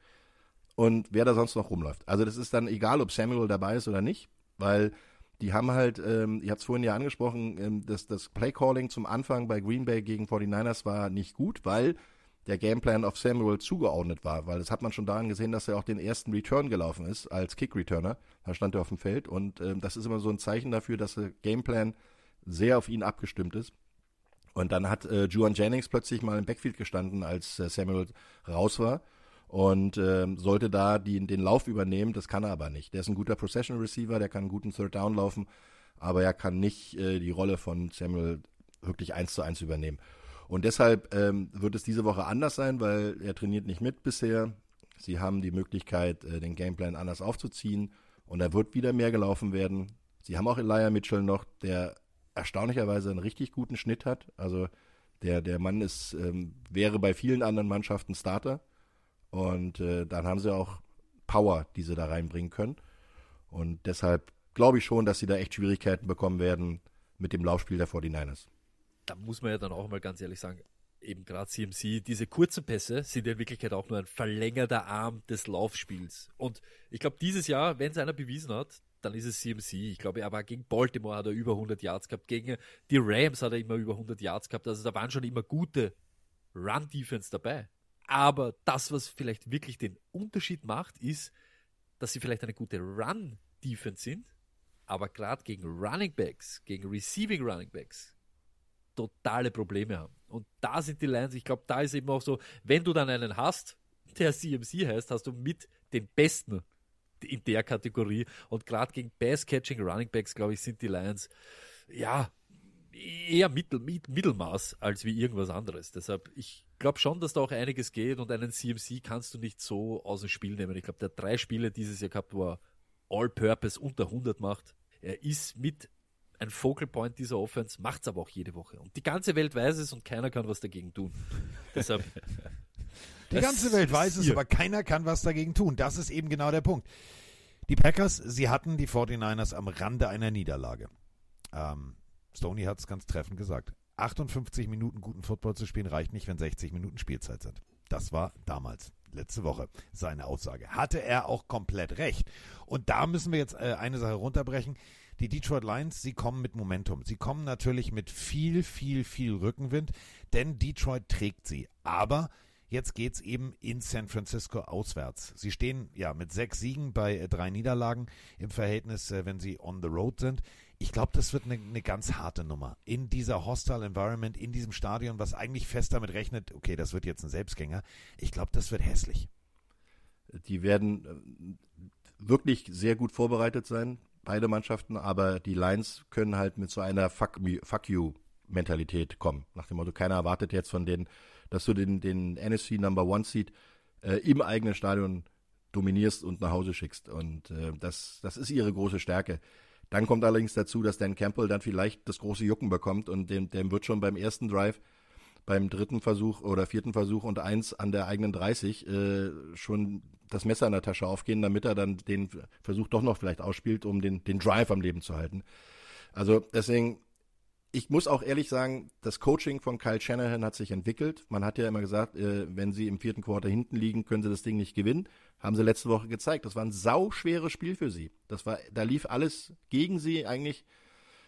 und wer da sonst noch rumläuft. Also das ist dann egal, ob Samuel dabei ist oder nicht, weil die haben halt, ähm, ihr habt es vorhin ja angesprochen, ähm, das, das Play-Calling zum Anfang bei Green Bay gegen forty-niners war nicht gut, weil der Gameplan auf Samuel zugeordnet war, weil das hat man schon daran gesehen, dass er auch den ersten Return gelaufen ist als Kick-Returner. Da stand er auf dem Feld und ähm, das ist immer so ein Zeichen dafür, dass der Gameplan sehr auf ihn abgestimmt ist. Und dann hat äh, Juwan Jennings plötzlich mal im Backfield gestanden, als äh, Samuel raus war und äh, sollte da die, den Lauf übernehmen. Das kann er aber nicht. Der ist ein guter Possession-Receiver, der kann einen guten Third-Down laufen, aber er kann nicht äh, die Rolle von Samuel wirklich eins zu eins übernehmen. Und deshalb ähm, wird es diese Woche anders sein, weil er trainiert nicht mit bisher. Sie haben die Möglichkeit, äh, den Gameplan anders aufzuziehen. Und da wird wieder mehr gelaufen werden. Sie haben auch Elijah Mitchell noch, der erstaunlicherweise einen richtig guten Schnitt hat. Also der, der Mann ist, ähm, wäre bei vielen anderen Mannschaften Starter. Und äh, dann haben sie auch Power, die sie da reinbringen können. Und deshalb glaube ich schon, dass sie da echt Schwierigkeiten bekommen werden mit dem Laufspiel der forty-niners. Da muss man ja dann auch mal ganz ehrlich sagen, eben gerade C M C, diese kurzen Pässe sind in Wirklichkeit auch nur ein verlängerter Arm des Laufspiels. Und ich glaube, dieses Jahr, wenn es einer bewiesen hat, dann ist es C M C. Ich glaube, aber gegen Baltimore hat er über hundert Yards gehabt, gegen die Rams hat er immer über hundert Yards gehabt. Also da waren schon immer gute Run-Defense dabei. Aber das, was vielleicht wirklich den Unterschied macht, ist, dass sie vielleicht eine gute Run-Defense sind, aber gerade gegen Running Backs, gegen Receiving Running Backs, totale Probleme haben. Und da sind die Lions, ich glaube, da ist eben auch so, wenn du dann einen hast, der C M C heißt, hast du mit den Besten in der Kategorie. Und gerade gegen Pass-Catching Running Backs, glaube ich, sind die Lions ja eher Mittel, mit, Mittelmaß als wie irgendwas anderes. Deshalb, ich glaube schon, dass da auch einiges geht und einen C M C kannst du nicht so aus dem Spiel nehmen. Ich glaube, der hat drei Spiele dieses Jahr gehabt, wo er All-Purpose unter hundert macht. Er ist mit ein Focal Point dieser Offense, macht es aber auch jede Woche. Und die ganze Welt weiß es und keiner kann was dagegen tun. Deshalb. Die ganze Welt weiß es, aber keiner kann was dagegen tun. Das ist eben genau der Punkt. Die Packers, sie hatten die forty-niners am Rande einer Niederlage. Ähm, Stonie hat es ganz treffend gesagt. achtundfünfzig Minuten guten Football zu spielen reicht nicht, wenn sechzig Minuten Spielzeit sind. Das war damals, letzte Woche, seine Aussage. Hatte er auch komplett recht. Und da müssen wir jetzt äh, eine Sache runterbrechen. Die Detroit Lions, sie kommen mit Momentum. Sie kommen natürlich mit viel, viel, viel Rückenwind, denn Detroit trägt sie. Aber jetzt geht's eben in San Francisco auswärts. Sie stehen ja mit sechs Siegen bei äh, drei Niederlagen im Verhältnis, äh, wenn sie on the road sind. Ich glaube, das wird eine ne ganz harte Nummer. In dieser hostile Environment, in diesem Stadion, was eigentlich fest damit rechnet, okay, das wird jetzt ein Selbstgänger. Ich glaube, das wird hässlich. Die werden äh, wirklich sehr gut vorbereitet sein, beide Mannschaften, aber die Lions können halt mit so einer Fuck, me, fuck you Mentalität kommen. Nach dem Motto, keiner erwartet jetzt von denen, dass du den, den N F C Number One Seed äh, im eigenen Stadion dominierst und nach Hause schickst. Und äh, das, das ist ihre große Stärke. Dann kommt allerdings dazu, dass Dan Campbell dann vielleicht das große Jucken bekommt und dem, dem wird schon beim ersten Drive, beim dritten Versuch oder vierten Versuch und eins an der eigenen dreißig äh, schon das Messer in der Tasche aufgehen, damit er dann den Versuch doch noch vielleicht ausspielt, um den, den Drive am Leben zu halten. Also deswegen, ich muss auch ehrlich sagen, das Coaching von Kyle Shanahan hat sich entwickelt. Man hat ja immer gesagt, äh, wenn sie im vierten Quarter hinten liegen, können sie das Ding nicht gewinnen. Haben sie letzte Woche gezeigt. Das war ein sauschweres Spiel für sie. Das war, da lief alles gegen sie eigentlich.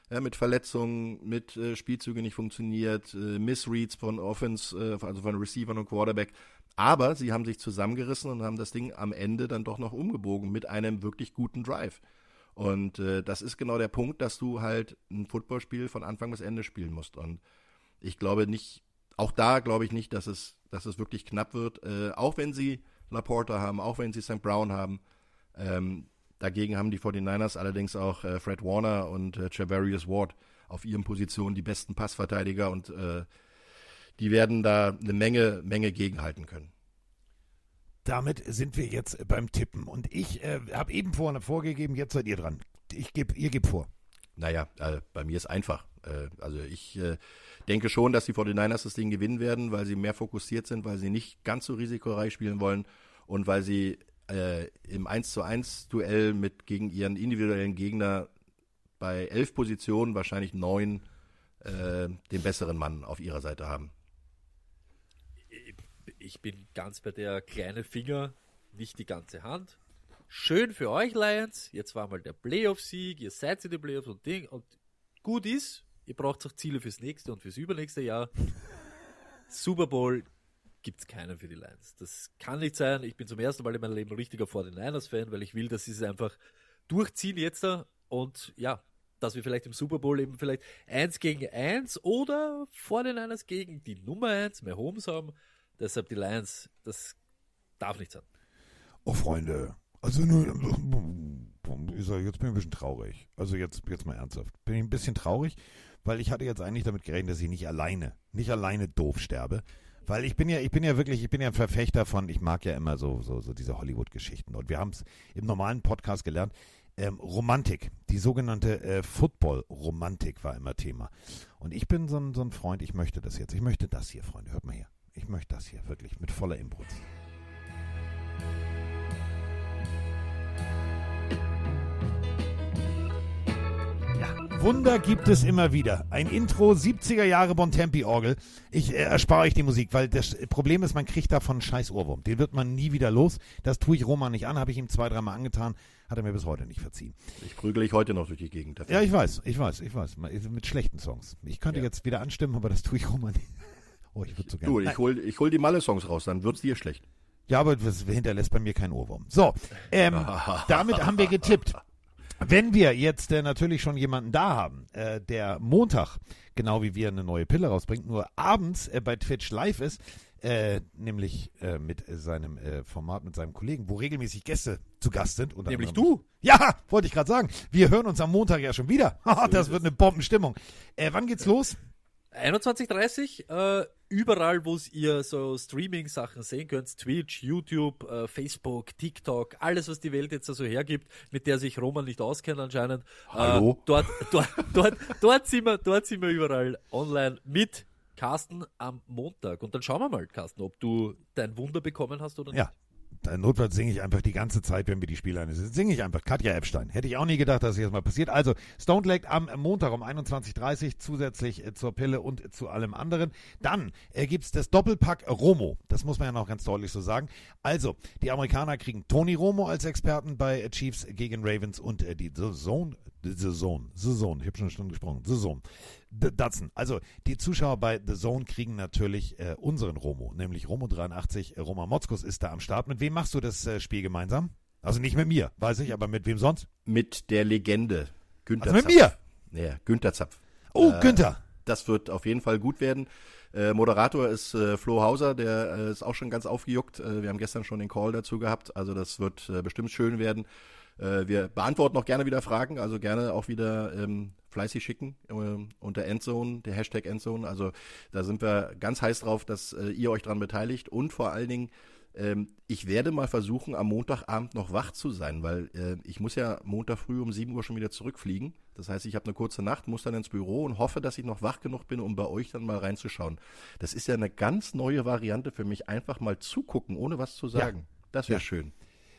Ja, mit Verletzungen, mit äh, Spielzüge nicht funktioniert, äh, Missreads von Offense, äh, also von Receivern und Quarterback. Aber sie haben sich zusammengerissen und haben das Ding am Ende dann doch noch umgebogen mit einem wirklich guten Drive. Und äh, das ist genau der Punkt, dass du halt ein Footballspiel von Anfang bis Ende spielen musst. Und ich glaube nicht, auch da glaube ich nicht, dass es, dass es wirklich knapp wird. Äh, auch wenn sie Laporta haben, auch wenn sie Saint Brown haben. Ähm, dagegen haben die forty-niners allerdings auch äh, Fred Warner und äh, Javarius Ward auf ihren Positionen die besten Passverteidiger. Und äh, die werden da eine Menge, Menge gegenhalten können. Damit sind wir jetzt beim Tippen. Und ich äh, habe eben vorne vorgegeben, jetzt seid ihr dran. Ich geb, ihr gebt vor. Naja, äh, bei mir ist einfach. Äh, also ich äh, denke schon, dass die forty-niners das Ding gewinnen werden, weil sie mehr fokussiert sind, weil sie nicht ganz so risikoreich spielen wollen und weil sie äh, im eins zu eins Duell mit gegen ihren individuellen Gegner bei elf Positionen, wahrscheinlich neun, äh, den besseren Mann auf ihrer Seite haben. Ich bin ganz bei der kleinen Finger, nicht die ganze Hand. Schön für euch, Lions. Jetzt war mal der Playoff-Sieg. Ihr seid in den Playoffs und Ding. Und gut ist, ihr braucht auch Ziele fürs nächste und fürs übernächste Jahr. Super Bowl gibt es keinen für die Lions. Das kann nicht sein. Ich bin zum ersten Mal in meinem Leben richtiger forty-niners-Fan, weil ich will, dass sie es einfach durchziehen jetzt da. Und ja, dass wir vielleicht im Super Bowl eben vielleicht eins gegen eins oder forty-niners gegen die Nummer eins mehr Homes haben. Deshalb die Lions, das darf nicht sein. Oh, Freunde, also nur, ich sag, jetzt bin ich ein bisschen traurig. Also jetzt, jetzt mal ernsthaft. Bin ich ein bisschen traurig, weil ich hatte jetzt eigentlich damit gerechnet, dass ich nicht alleine, nicht alleine doof sterbe. Weil ich bin ja, ich bin ja wirklich, ich bin ja ein Verfechter von, ich mag ja immer so, so, so diese Hollywood-Geschichten. Und wir haben es im normalen Podcast gelernt. Ähm, Romantik, die sogenannte äh, Football-Romantik war immer Thema. Und ich bin so ein, so ein Freund, ich möchte das jetzt. Ich möchte das hier, Freunde, hört mal hier. Ich möchte das hier wirklich mit voller Inbrunst. Ja, Wunder gibt es immer wieder. Ein Intro, siebziger Jahre Bontempi-Orgel. Ich äh, erspare euch die Musik, weil das Problem ist, man kriegt davon einen scheiß Ohrwurm. Den wird man nie wieder los. Das tue ich Roman nicht an, habe ich ihm zwei, dreimal angetan. Hat er mir bis heute nicht verziehen. Ich prügele ich heute noch durch die Gegend. Dafür. Ja, ich weiß, ich weiß, ich weiß. Mit schlechten Songs. Ich könnte ja. jetzt wieder anstimmen, aber das tue ich Roman nicht. Oh, ich würde so gerne. Du, ich hol, ich hol die Malle-Songs raus, dann wird's dir schlecht. Ja, aber das hinterlässt bei mir keinen Ohrwurm. So, ähm, damit haben wir getippt. Wenn wir jetzt äh, natürlich schon jemanden da haben, äh, der Montag, genau wie wir, eine neue Pille rausbringt, nur abends äh, bei Twitch live ist, äh, nämlich äh, mit äh, seinem äh, Format, mit seinem Kollegen, wo regelmäßig Gäste zu Gast sind. Nämlich du? Ja, wollte ich gerade sagen. Wir hören uns am Montag ja schon wieder. Das wird eine Bombenstimmung. Äh, wann geht's los? einundzwanzig Uhr dreißig, äh, überall, wo ihr so Streaming-Sachen sehen könnt, Twitch, YouTube, äh, Facebook, TikTok, alles, was die Welt jetzt so also hergibt, mit der sich Roman nicht auskennt anscheinend. Hallo? Äh, dort, dort, dort, dort, sind wir, dort sind wir überall online mit Carsten am Montag. Und dann schauen wir mal, Carsten, ob du dein Wunder bekommen hast oder nicht. Ja. notfalls singe ich einfach die ganze Zeit, wenn wir die Spiele ansetzen, singe ich einfach Katja Epstein. Hätte ich auch nie gedacht, dass das jetzt mal passiert. Also, Stoned Lacked am Montag um einundzwanzig Uhr dreißig zusätzlich zur Pille und zu allem anderen. Dann äh, gibt es das Doppelpack Romo. Das muss man ja noch ganz deutlich so sagen. Also, die Amerikaner kriegen Tony Romo als Experten bei Chiefs gegen Ravens und äh, die D A Z N, D A Z N, D A Z N, ich habe schon eine Stunde gesprochen, D A Z N. D A Z N. Also, die Zuschauer bei D A Z N kriegen natürlich äh, unseren Romo, nämlich Romo dreiundachtzig. Äh, Roman Motzkos ist da am Start. Mit wem machst du das äh, Spiel gemeinsam? Also nicht mit mir, weiß ich, aber mit wem sonst? Mit der Legende Günther also Zapf. Also mit mir? Ja, Günther Zapf. Oh, äh, Günther. Das wird auf jeden Fall gut werden. Äh, Moderator ist äh, Flo Hauser, der äh, ist auch schon ganz aufgejuckt. Äh, wir haben gestern schon den Call dazu gehabt. Also das wird äh, bestimmt schön werden. Äh, wir beantworten auch gerne wieder Fragen, also gerne auch wieder ähm, fleißig schicken äh, unter Endzone, der Hashtag Endzone. Also da sind wir ganz heiß drauf, dass äh, ihr euch dran beteiligt. Und vor allen Dingen, ähm, ich werde mal versuchen, am Montagabend noch wach zu sein, weil äh, ich muss ja Montag früh um sieben Uhr schon wieder zurückfliegen. Das heißt, ich habe eine kurze Nacht, muss dann ins Büro und hoffe, dass ich noch wach genug bin, um bei euch dann mal reinzuschauen. Das ist ja eine ganz neue Variante für mich, einfach mal zugucken, ohne was zu sagen. Ja. Das wäre ja schön.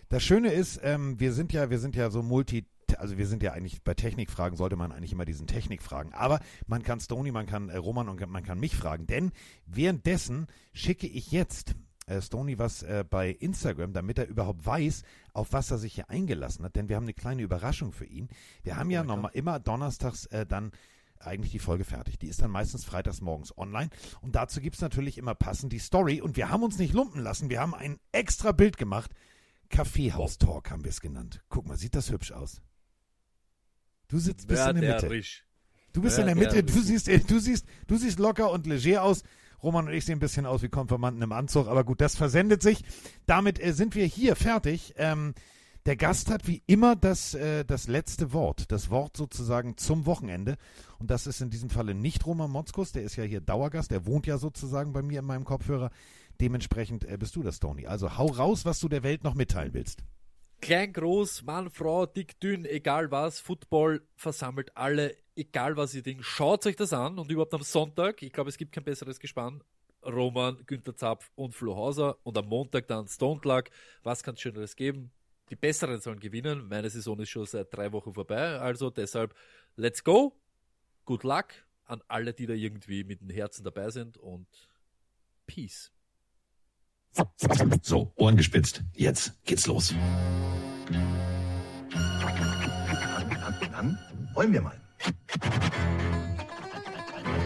Das Schöne ist, ähm, wir sind ja, wir sind ja so multi, also wir sind ja eigentlich bei Technikfragen sollte man eigentlich immer diesen Technik fragen, aber man kann Stonie, man kann äh, Roman und man kann mich fragen, denn währenddessen schicke ich jetzt äh, Stonie was äh, bei Instagram, damit er überhaupt weiß, auf was er sich hier eingelassen hat, denn wir haben eine kleine Überraschung für ihn. Wir haben ja, ja nochmal immer donnerstags äh, dann eigentlich die Folge fertig. Die ist dann meistens freitags morgens online und dazu gibt es natürlich immer passend die Story und wir haben uns nicht lumpen lassen, wir haben ein extra Bild gemacht. Kaffeehaus-Talk haben wir es genannt. Guck mal, sieht das hübsch aus. Du sitzt bist in der Mitte. Du bist in der Mitte, du siehst, du siehst, du siehst locker und leger aus. Roman und ich sehen ein bisschen aus wie Konfirmanden im Anzug, aber gut, das versendet sich. Damit äh, sind wir hier fertig. Ähm, der Gast hat wie immer das, äh, das letzte Wort, das Wort sozusagen zum Wochenende. Und das ist in diesem Falle nicht Roman Motzkos, der ist ja hier Dauergast, der wohnt ja sozusagen bei mir in meinem Kopfhörer. Dementsprechend äh, bist du das, Stonie. Also hau raus, was du der Welt noch mitteilen willst. Klein, groß, Mann, Frau, dick, dünn, egal was. Football versammelt alle, egal was ihr denkt. Schaut euch das an und überhaupt am Sonntag. Ich glaube, es gibt kein besseres Gespann. Roman, Günther Zapf und Flo Hauser. Und am Montag dann Stoned Lacked. Was kann es Schöneres geben? Die Besseren sollen gewinnen. Meine Saison ist schon seit drei Wochen vorbei. Also deshalb, let's go. Good luck an alle, die da irgendwie mit dem Herzen dabei sind. Und peace. So, Ohren gespitzt. Jetzt geht's los. Dann wollen wir mal.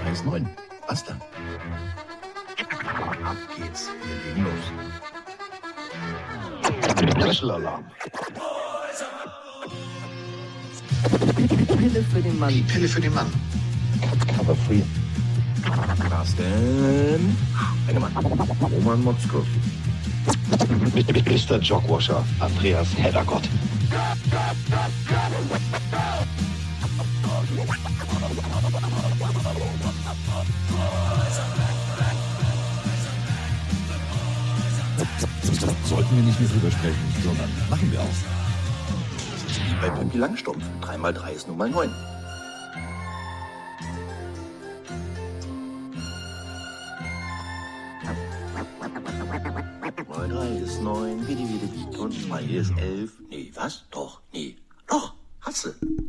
eins neun. Was dann? Ab geht's. Wir legen los. Rüsselalarm. Die Pille für den Mann. Die Pille für den Mann. Aber früher. Carsten, Mann. Roman Motzkos, Mister Jogwasher, Andreas Heddergott. Sollten wir nicht mehr drüber sprechen, sondern machen wir auch. Bei Pippi Langstrumpf, drei mal drei ist nun mal neun. neun, wie die, wie die, und zwei ist elf. Nee, was? Doch, nee. Doch, hast du.